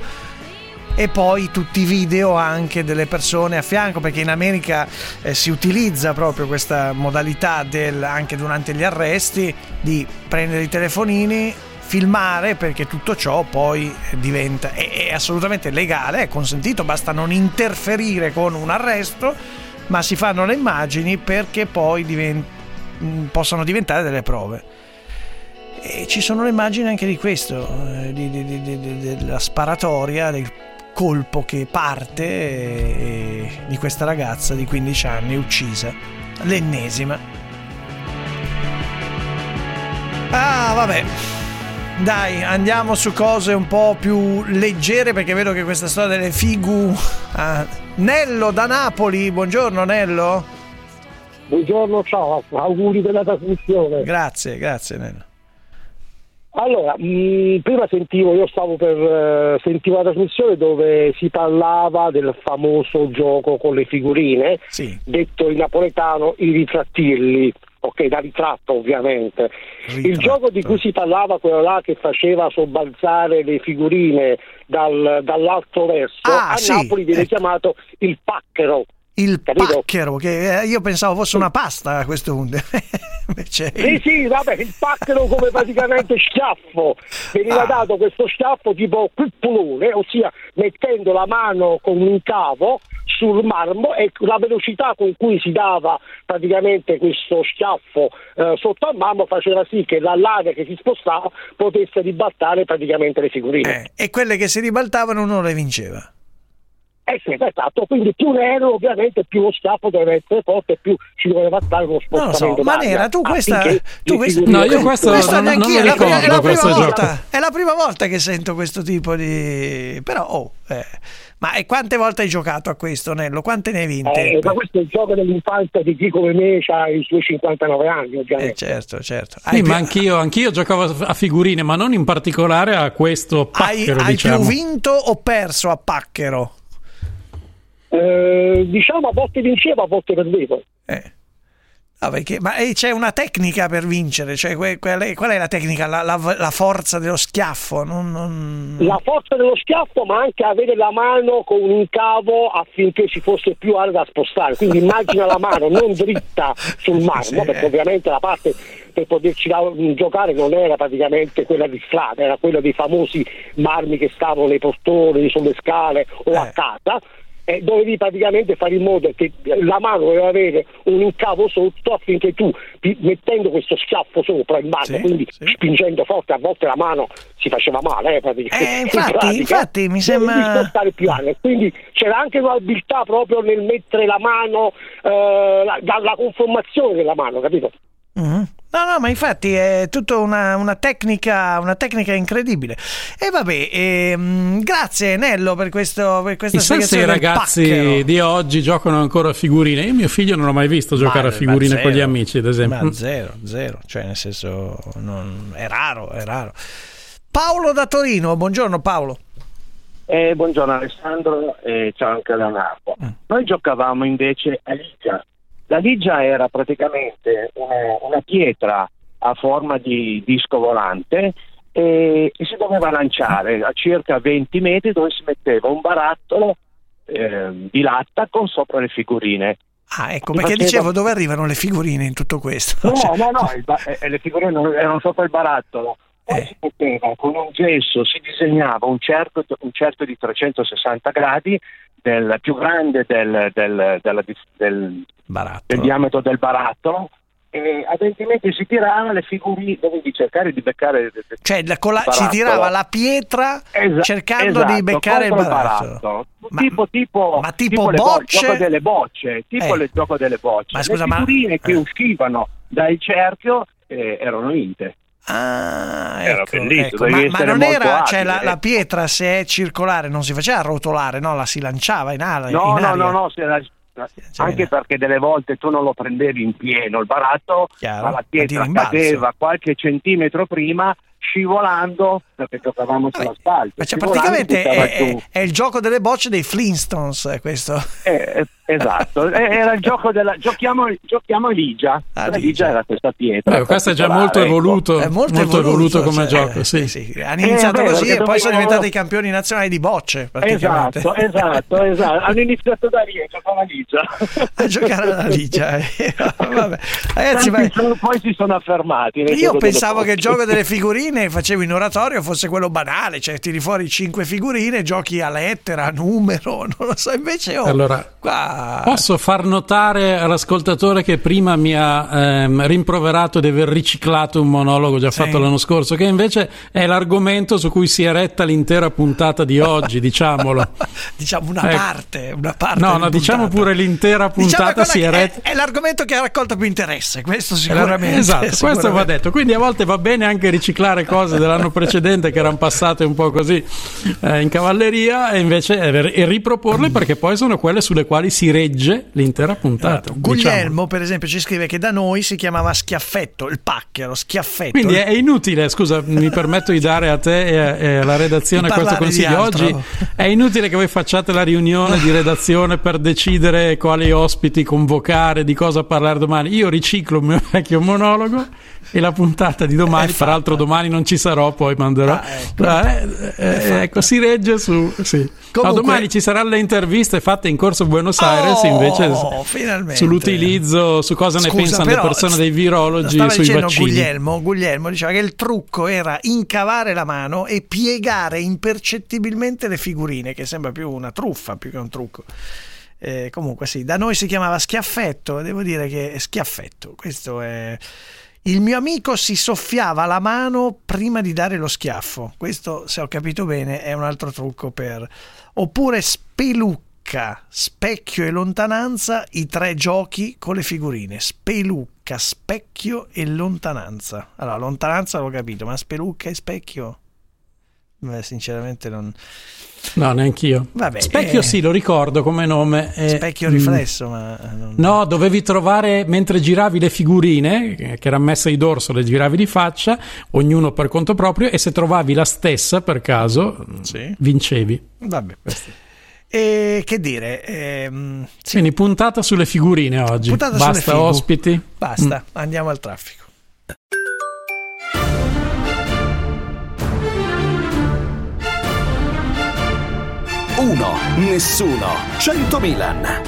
e poi tutti i video anche delle persone a fianco, perché in America eh, si utilizza proprio questa modalità del, anche durante gli arresti, di prendere i telefonini, filmare, perché tutto ciò poi diventa è, è assolutamente legale, è consentito, basta non interferire con un arresto, ma si fanno le immagini perché poi divent- possano diventare delle prove. E ci sono le immagini anche di questo, di, di, di, di, di, della sparatoria, del colpo che parte e, e di questa ragazza di quindici anni uccisa, l'ennesima. Ah vabbè, dai, andiamo su cose un po' più leggere, perché vedo che questa storia delle figu... Ah, Nello da Napoli, buongiorno Nello. Buongiorno, ciao, auguri della trasmissione. Grazie, grazie Nello. Allora, mh, prima sentivo, io stavo per... sentivo la trasmissione dove si parlava del famoso gioco con le figurine, sì. detto in napoletano i ritrattilli. Ok, da ritratto ovviamente. Ritratto. Il gioco di cui si parlava, quello là che faceva sobbalzare le figurine dal, dall'alto verso, ah, a sì. Napoli viene eh. chiamato il pacchero. Il capito? Pacchero, che io pensavo fosse una pasta a questo punto. Invece... Sì, sì, vabbè, il pacchero come praticamente schiaffo. Veniva ah. dato questo schiaffo tipo pippolone, ossia mettendo la mano con un cavo sul marmo, e la velocità con cui si dava praticamente questo schiaffo eh, sotto al marmo faceva sì che dall'aria che si spostava potesse ribaltare praticamente le figurine. Eh, e quelle che si ribaltavano non le vinceva. Eh sì, esatto, quindi più nero ovviamente più lo schiaffo deve essere forte, più ci doveva stare uno spostamento. Non lo so, Manera, tu questa tu questa no, io questo, questo non, non mi ricordo, è la, prima, è, la volta, è la prima volta che sento questo tipo di però oh, eh. Ma e quante volte hai giocato a questo, Nello? Quante ne hai vinte? Eh, ma questo è il gioco dell'infanzia di chi come me ha i suoi cinquantanove anni ovviamente. Eh, certo, certo. Sì, hai ma più... anch'io, anch'io giocavo a figurine, ma non in particolare a questo pacchero, hai, diciamo. Hai più vinto o perso a pacchero? Eh, diciamo a volte vincevo, a volte perdevo. Eh. Ah, perché, ma eh, c'è una tecnica per vincere, cioè que, qual, è, qual è la tecnica? La, la, la forza dello schiaffo? Non, non... La forza dello schiaffo, ma anche avere la mano con un cavo affinché ci fosse più aria da spostare. Quindi immagina la mano non dritta sul marmo, sì, perché eh. ovviamente la parte per poterci giocare non era praticamente quella di strada, era quella dei famosi marmi che stavano nei portoni, sulle scale o eh. a casa. Dovevi praticamente fare in modo che la mano doveva avere un incavo sotto affinché tu, mettendo questo schiaffo sopra il marmo, sì, quindi sì. spingendo forte, a volte la mano si faceva male eh, praticamente. Eh, infatti, in pratica, infatti mi sembra spostare più aria, quindi c'era anche un'abilità proprio nel mettere la mano eh, la, dalla conformazione della mano, capito? Mm-hmm. No, no, ma infatti è tutta una, una tecnica, una tecnica incredibile. E vabbè, e, mh, grazie Nello per questo, per questa spiegazione. I ragazzi pacchero. Di oggi giocano ancora a figurine. Io mio figlio non l'ho mai visto giocare ma, a figurine zero, con gli amici, ad esempio. Ma zero, zero, cioè nel senso non, è raro, è raro. Paolo da Torino, buongiorno Paolo. Eh, buongiorno Alessandro e ciao anche Leonardo. Mm. Noi giocavamo invece a Liga. La ligia era praticamente una, una pietra a forma di disco volante e, e si doveva lanciare a circa venti metri, dove si metteva un barattolo eh, di latta con sopra le figurine. Ah, ecco, perché faceva... dicevo, dove arrivano le figurine in tutto questo? No, cioè... no, no, il ba- eh, le figurine erano sopra il barattolo. poi eh. si poteva, con un gesso si disegnava un cerchio un cerchio di trecentosessanta gradi, del più grande del, del, della, del, del diametro del barattolo, e evidentemente si tirava le figurine, dovevi cercare di beccare, cioè la, con la, si tirava la pietra Esa, cercando esatto, di beccare il barattolo, barattolo. Ma, tipo, tipo, ma tipo, tipo bocce? Il gioco delle bocce, tipo eh. le gioco delle bocce, ma scusa, le figurine ma... che eh. uscivano dal cerchio eh, erano inte. Ah, era ecco, ecco. ma, ma non era, cioè la, la pietra, se è circolare, non si faceva rotolare, no? La si lanciava in ala. No, in no, no, no, se la, anche perché delle volte tu non lo prendevi in pieno il baratto, chiaro, ma la pietra cadeva qualche centimetro prima, scivolando, perché toccavamo sull'asfalto. Ma cioè, praticamente è, è, è il gioco delle bocce dei Flintstones, questo. Eh, esatto, era il gioco della giochiamo giochiamo Ligia. Ah, la Ligia. Ligia era questa pietra. Beh, questo è già molto evoluto, ecco. è molto, molto evoluto, evoluto come cioè, gioco, sì. Sì, sì. Hanno iniziato eh, beh, così e poi dobbiamo... sono diventati i campioni nazionali di bocce, praticamente. Esatto, esatto, esatto. Hanno iniziato da lì a giocare alla Ligia. A giocare alla Ligia. Eh. Vabbè. Ragazzi, ma... sono, poi si sono affermati. Io pensavo che il gioco delle figurine facevi in oratorio fosse quello banale, cioè tiri fuori cinque figurine, giochi a lettera, a numero, non lo so, invece oh, allora, qua... posso far notare all'ascoltatore che prima mi ha ehm, rimproverato di aver riciclato un monologo già sì. fatto l'anno scorso, che invece è l'argomento su cui si è retta l'intera puntata di oggi, diciamolo. Diciamo una eh. parte, una parte. No, no, diciamo puntata. Pure l'intera puntata, diciamo si è retta. È, è l'argomento che ha raccolto più interesse, questo sicuramente. Esatto, sicuramente. Questo va detto, quindi a volte va bene anche riciclare cose dell'anno precedente che erano passate un po' così eh, in cavalleria, e invece eh, e riproporle, perché poi sono quelle sulle quali si regge l'intera puntata. Esatto. Guglielmo, diciamo, per esempio, ci scrive che da noi si chiamava schiaffetto, il pacchero, schiaffetto. Quindi è inutile, scusa, mi permetto di dare a te e, a, e alla redazione questo consiglio oggi, è inutile che voi facciate la riunione di redazione per decidere quali ospiti convocare, di cosa parlare domani. Io riciclo il mio vecchio monologo e la puntata di domani, tra l'altro domani non ci sarò, poi manderò ah, ecco. Ah, eh, eh, ecco si regge su sì. Comunque, no, domani ci saranno le interviste fatte in corso Buenos Aires, oh, invece finalmente. Sull'utilizzo, su cosa ne Scusa, pensano però, le persone dei virologi sui dicendo, vaccini. Guglielmo, Guglielmo diceva che il trucco era incavare la mano e piegare impercettibilmente le figurine, che sembra più una truffa più che un trucco. Eh, comunque sì, da noi si chiamava schiaffetto, devo dire che è schiaffetto, questo è. Il mio amico si soffiava la mano prima di dare lo schiaffo. Questo, se ho capito bene, è un altro trucco per... Oppure spelucca, specchio e lontananza, i tre giochi con le figurine. Spelucca, specchio e lontananza. Allora, lontananza l'ho capito, ma spelucca e specchio? Beh, sinceramente non... No, neanch'io. Vabbè, specchio eh... sì, lo ricordo come nome. Eh... Specchio riflesso, mm. ma... Non... No, dovevi trovare, mentre giravi le figurine, che erano messe di dorso, le giravi di faccia, ognuno per conto proprio, e se trovavi la stessa per caso, sì. vincevi. Vabbè, questo... E che dire, ehm, sì. Quindi puntata sulle figurine oggi. Puntata Basta sulle figu. Ospiti. Basta, mm. andiamo al traffico. Uno, nessuno, cento Milan.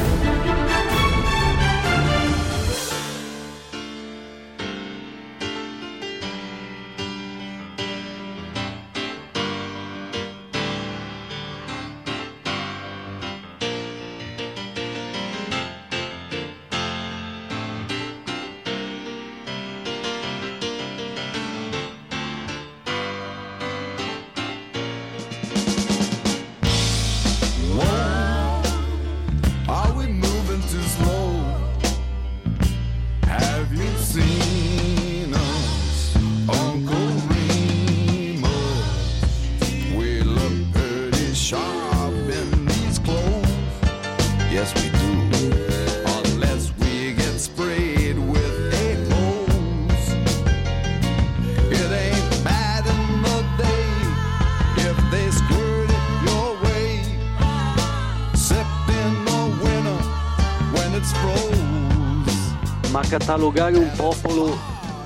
Catalogare un popolo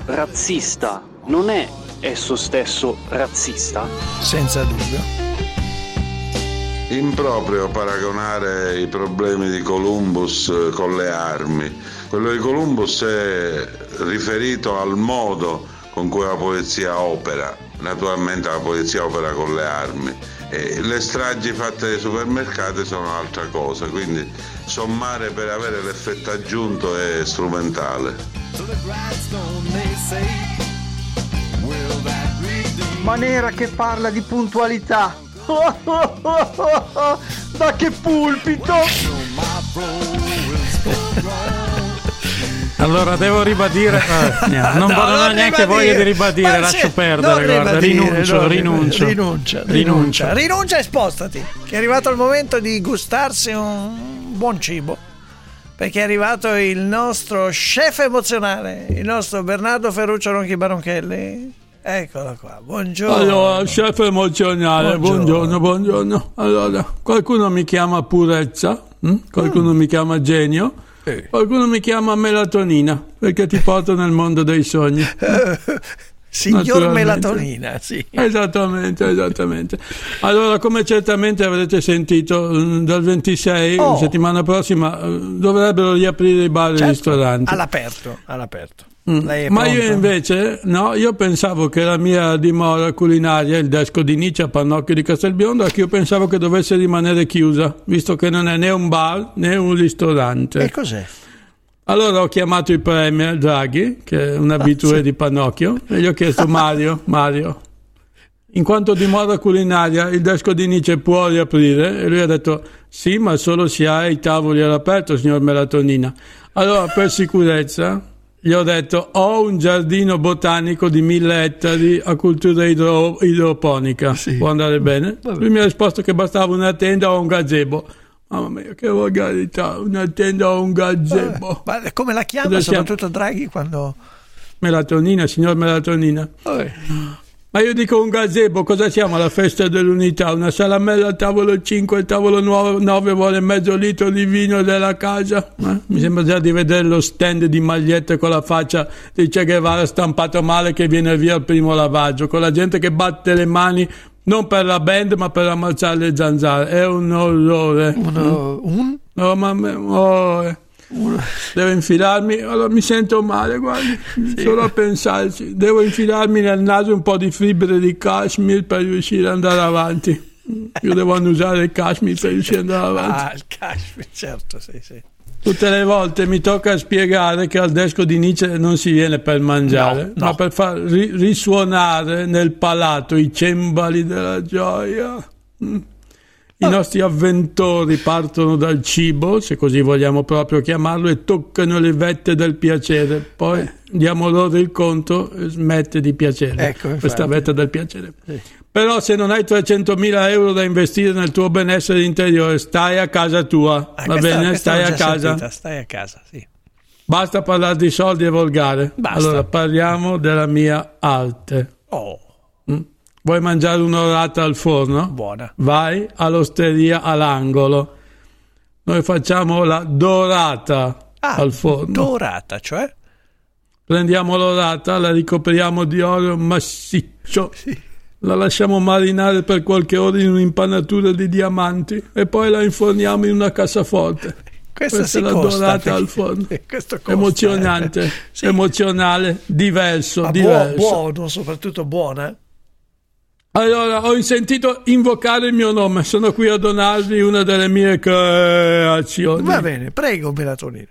razzista non è esso stesso razzista? Senza dubbio. Improprio paragonare i problemi di Columbus con le armi. Quello di Columbus è riferito al modo con cui la polizia opera, naturalmente la polizia opera con le armi. E le stragi fatte dai supermercati sono un'altra cosa, quindi sommare per avere l'effetto aggiunto è strumentale. Manera che parla di puntualità, oh, oh, oh, oh, oh. Da che pulpito! Allora devo ribadire, eh, no, non no, ho neanche voglia di ribadire, lascio perdere, guarda, rinuncio, no, rinuncio, rinuncia, rinuncia, rinuncia e spostati, che è arrivato il momento di gustarsi un buon cibo, perché è arrivato il nostro chef emozionale, il nostro Bernardo Ferruccio Ronchi Baronchelli. Eccolo qua, buongiorno. Allora, chef emozionale, buongiorno, buongiorno. buongiorno. Allora, qualcuno mi chiama purezza, hm? qualcuno mm. mi chiama genio, eh. qualcuno mi chiama melatonina, perché ti porto nel mondo dei sogni. Signor melatonina, sì. Esattamente, esattamente. Allora, come certamente avrete sentito, dal ventisei, oh. settimana prossima, dovrebbero riaprire i bar e certo. i ristoranti. All'aperto, all'aperto. Ma io invece, no, io pensavo che la mia dimora culinaria, il Desco di Nice a Pannocchio di Castelbiondo, che io pensavo che dovesse rimanere chiusa, visto che non è né un bar né un ristorante. E cos'è? Allora ho chiamato il premier Draghi, che è un abitué ah, sì. di Pannocchio, e gli ho chiesto: Mario, Mario, in quanto dimora culinaria il Desco di Nice può riaprire? E lui ha detto: sì, ma solo se ha i tavoli all'aperto, signor Melatonina. Allora, per sicurezza, gli ho detto: ho un giardino botanico di mille ettari a cultura idro- idroponica, sì. può andare bene? Vabbè. Lui mi ha risposto che bastava una tenda o un gazebo. Mamma mia, che volgarità, una tenda o un gazebo. Ma come la chiama Adesso soprattutto siamo... Draghi quando... Melatonina, signor Melatonina. Vabbè. Ma io dico un gazebo, cosa siamo alla festa dell'unità? Una salamella al tavolo cinque, al tavolo nove vuole mezzo litro di vino della casa. Eh? Mi sembra già di vedere lo stand di magliette con la faccia di Che Guevara stampato male che viene via al primo lavaggio, con la gente che batte le mani non per la band ma per ammazzare le zanzare. È un orrore. Uno, un? No, ma... Oh, eh. Devo infilarmi, allora mi sento male, guardi, sì. solo a pensarci. Devo infilarmi nel naso un po' di fibre di cashmere per riuscire ad andare avanti. Io devo annusare il cashmere sì. per riuscire ad andare avanti. Ah, il cashmere, certo, sì, sì. Tutte le volte mi tocca spiegare che al Desco di Nice non si viene per mangiare, no, no. ma per far ri- risuonare nel palato i cembali della gioia. Mm. I nostri avventori partono dal cibo, se così vogliamo proprio chiamarlo, e toccano le vette del piacere. Poi eh. diamo loro il conto e smette di piacere, ecco, questa vetta del piacere. Sì. Però se non hai trecentomila euro da investire nel tuo benessere interiore, stai a casa tua, ah, va questa, bene? Questa stai a casa. Sentita, stai a casa, sì. Basta parlare di soldi e volgare. Basta. Allora parliamo della mia arte. Oh. Mm? Vuoi mangiare un'orata al forno? Buona. Vai all'osteria all'angolo. Noi facciamo la dorata ah, al forno. Dorata, cioè? Prendiamo l'orata, la ricopriamo di olio massiccio, sì. la lasciamo marinare per qualche ora in un'impanatura di diamanti e poi la inforniamo in una cassaforte. Questa, Questa è la costa, dorata al forno. Costa, emozionante, eh. sì. emozionale, diverso, Ma diverso. Buono, buono, soprattutto buona. Allora, ho sentito invocare il mio nome, sono qui a donarvi una delle mie creazioni. Va bene, prego, Melatonina.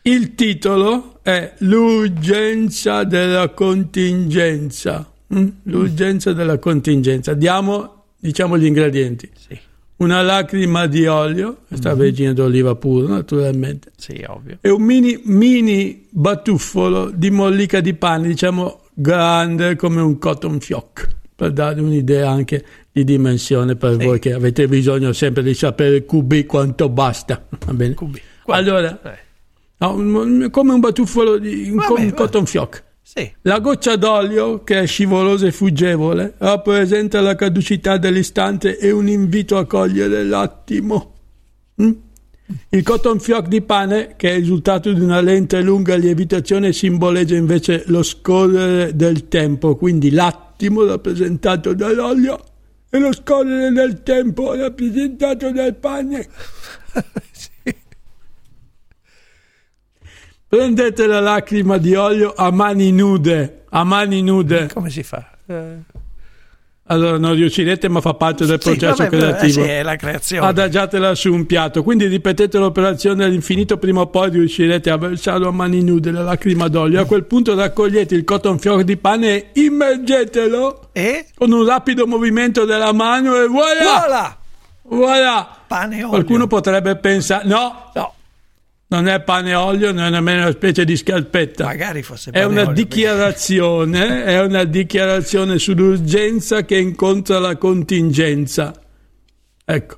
Il titolo è L'urgenza della contingenza. Mm? L'urgenza mm. della contingenza. Diamo, diciamo, gli ingredienti. Sì. Una lacrima di olio, questa mm. vergine d'oliva pura, naturalmente. Sì, ovvio. E un mini, mini batuffolo di mollica di pane, diciamo grande come un cotton fioc, per dare un'idea anche di dimensione per sì. voi che avete bisogno sempre di sapere cubi quanto basta, va bene? Cubi. Allora, eh. no, come un batuffolo di un vabbè, cotton fioc. Sì. La goccia d'olio, che è scivolosa e fuggevole, rappresenta la caducità dell'istante e un invito a cogliere l'attimo. Mm? Il cotton fioc di pane, che è il risultato di una lenta e lunga lievitazione, simboleggia invece lo scorrere del tempo, quindi l'attimo rappresentato dall'olio e lo scorrere del tempo rappresentato dal pane. sì. Prendete la lacrima di olio a mani nude, a mani nude. Come si fa? Eh. Allora non riuscirete, ma fa parte del processo sì, vabbè, creativo. Sì, è la creazione. Adagiatela su un piatto. Quindi ripetete l'operazione all'infinito, prima o poi riuscirete a versarlo a mani nude, la lacrima d'olio. A quel punto raccogliete il cotton fior di pane e immergetelo eh? con un rapido movimento della mano e voilà! Voilà! Voilà! Pane e olio. Qualcuno potrebbe pensare... No! No! Non è pane e olio, non è nemmeno una specie di scarpetta. Magari fosse pane è una olio, dichiarazione, è una dichiarazione sull'urgenza che incontra la contingenza. Ecco.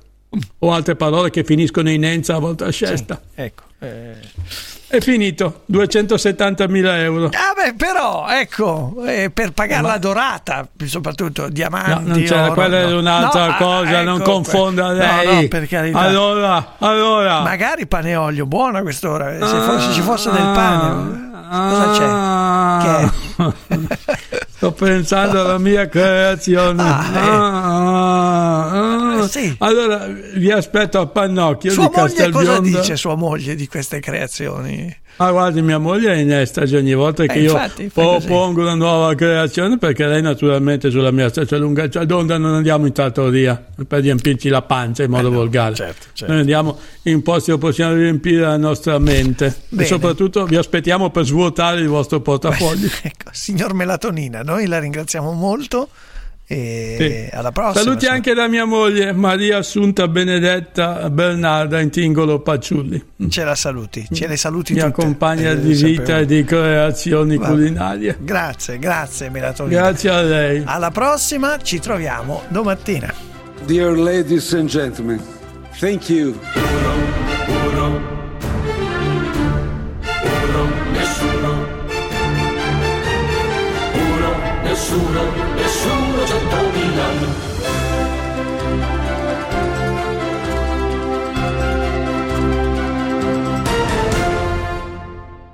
O altre parole che finiscono in enza a volta a scelta. Sì, ecco. Eh... È finito. duecentosettantamila euro. Ah beh, però, ecco, eh, per pagare la dorata, soprattutto diamanti. No, non c'era, oro, quella no. Era un'altra no, cosa, ah, ecco, non confonda lei. No, no, per carità. Allora, allora. Magari pane e olio, buona quest'ora, se ah, fosse, ci fosse ah, del pane. Ah, cosa c'è? Ah, che... Sto pensando alla mia creazione. Ah, eh. ah, ah. Sì. Allora, vi aspetto a Pannocchio. Sua di moglie cosa dice sua moglie di queste creazioni? Ah, guardi, mia moglie è in estasi ogni volta eh, che io infatti, propongo una nuova creazione, perché lei naturalmente sulla mia stessa lunghezza d'onda non andiamo in trattoria per riempirci la pancia in modo eh no, volgare, certo, certo. Noi andiamo in posti dove possiamo riempire la nostra mente. Bene. E soprattutto vi aspettiamo per svuotare il vostro portafoglio. Ecco, signor Melatonina, noi la ringraziamo molto e sì. Alla prossima. Saluti sono... anche da mia moglie Maria Assunta Benedetta Bernarda Intingolo Paciulli. Ce la saluti, ce le saluti mia tutte. Compagna eh, di vita sapevo. E di creazioni Va. culinarie. Grazie, grazie Melatonina. Grazie a lei. Alla prossima, ci troviamo domattina. Dear ladies and gentlemen, thank you.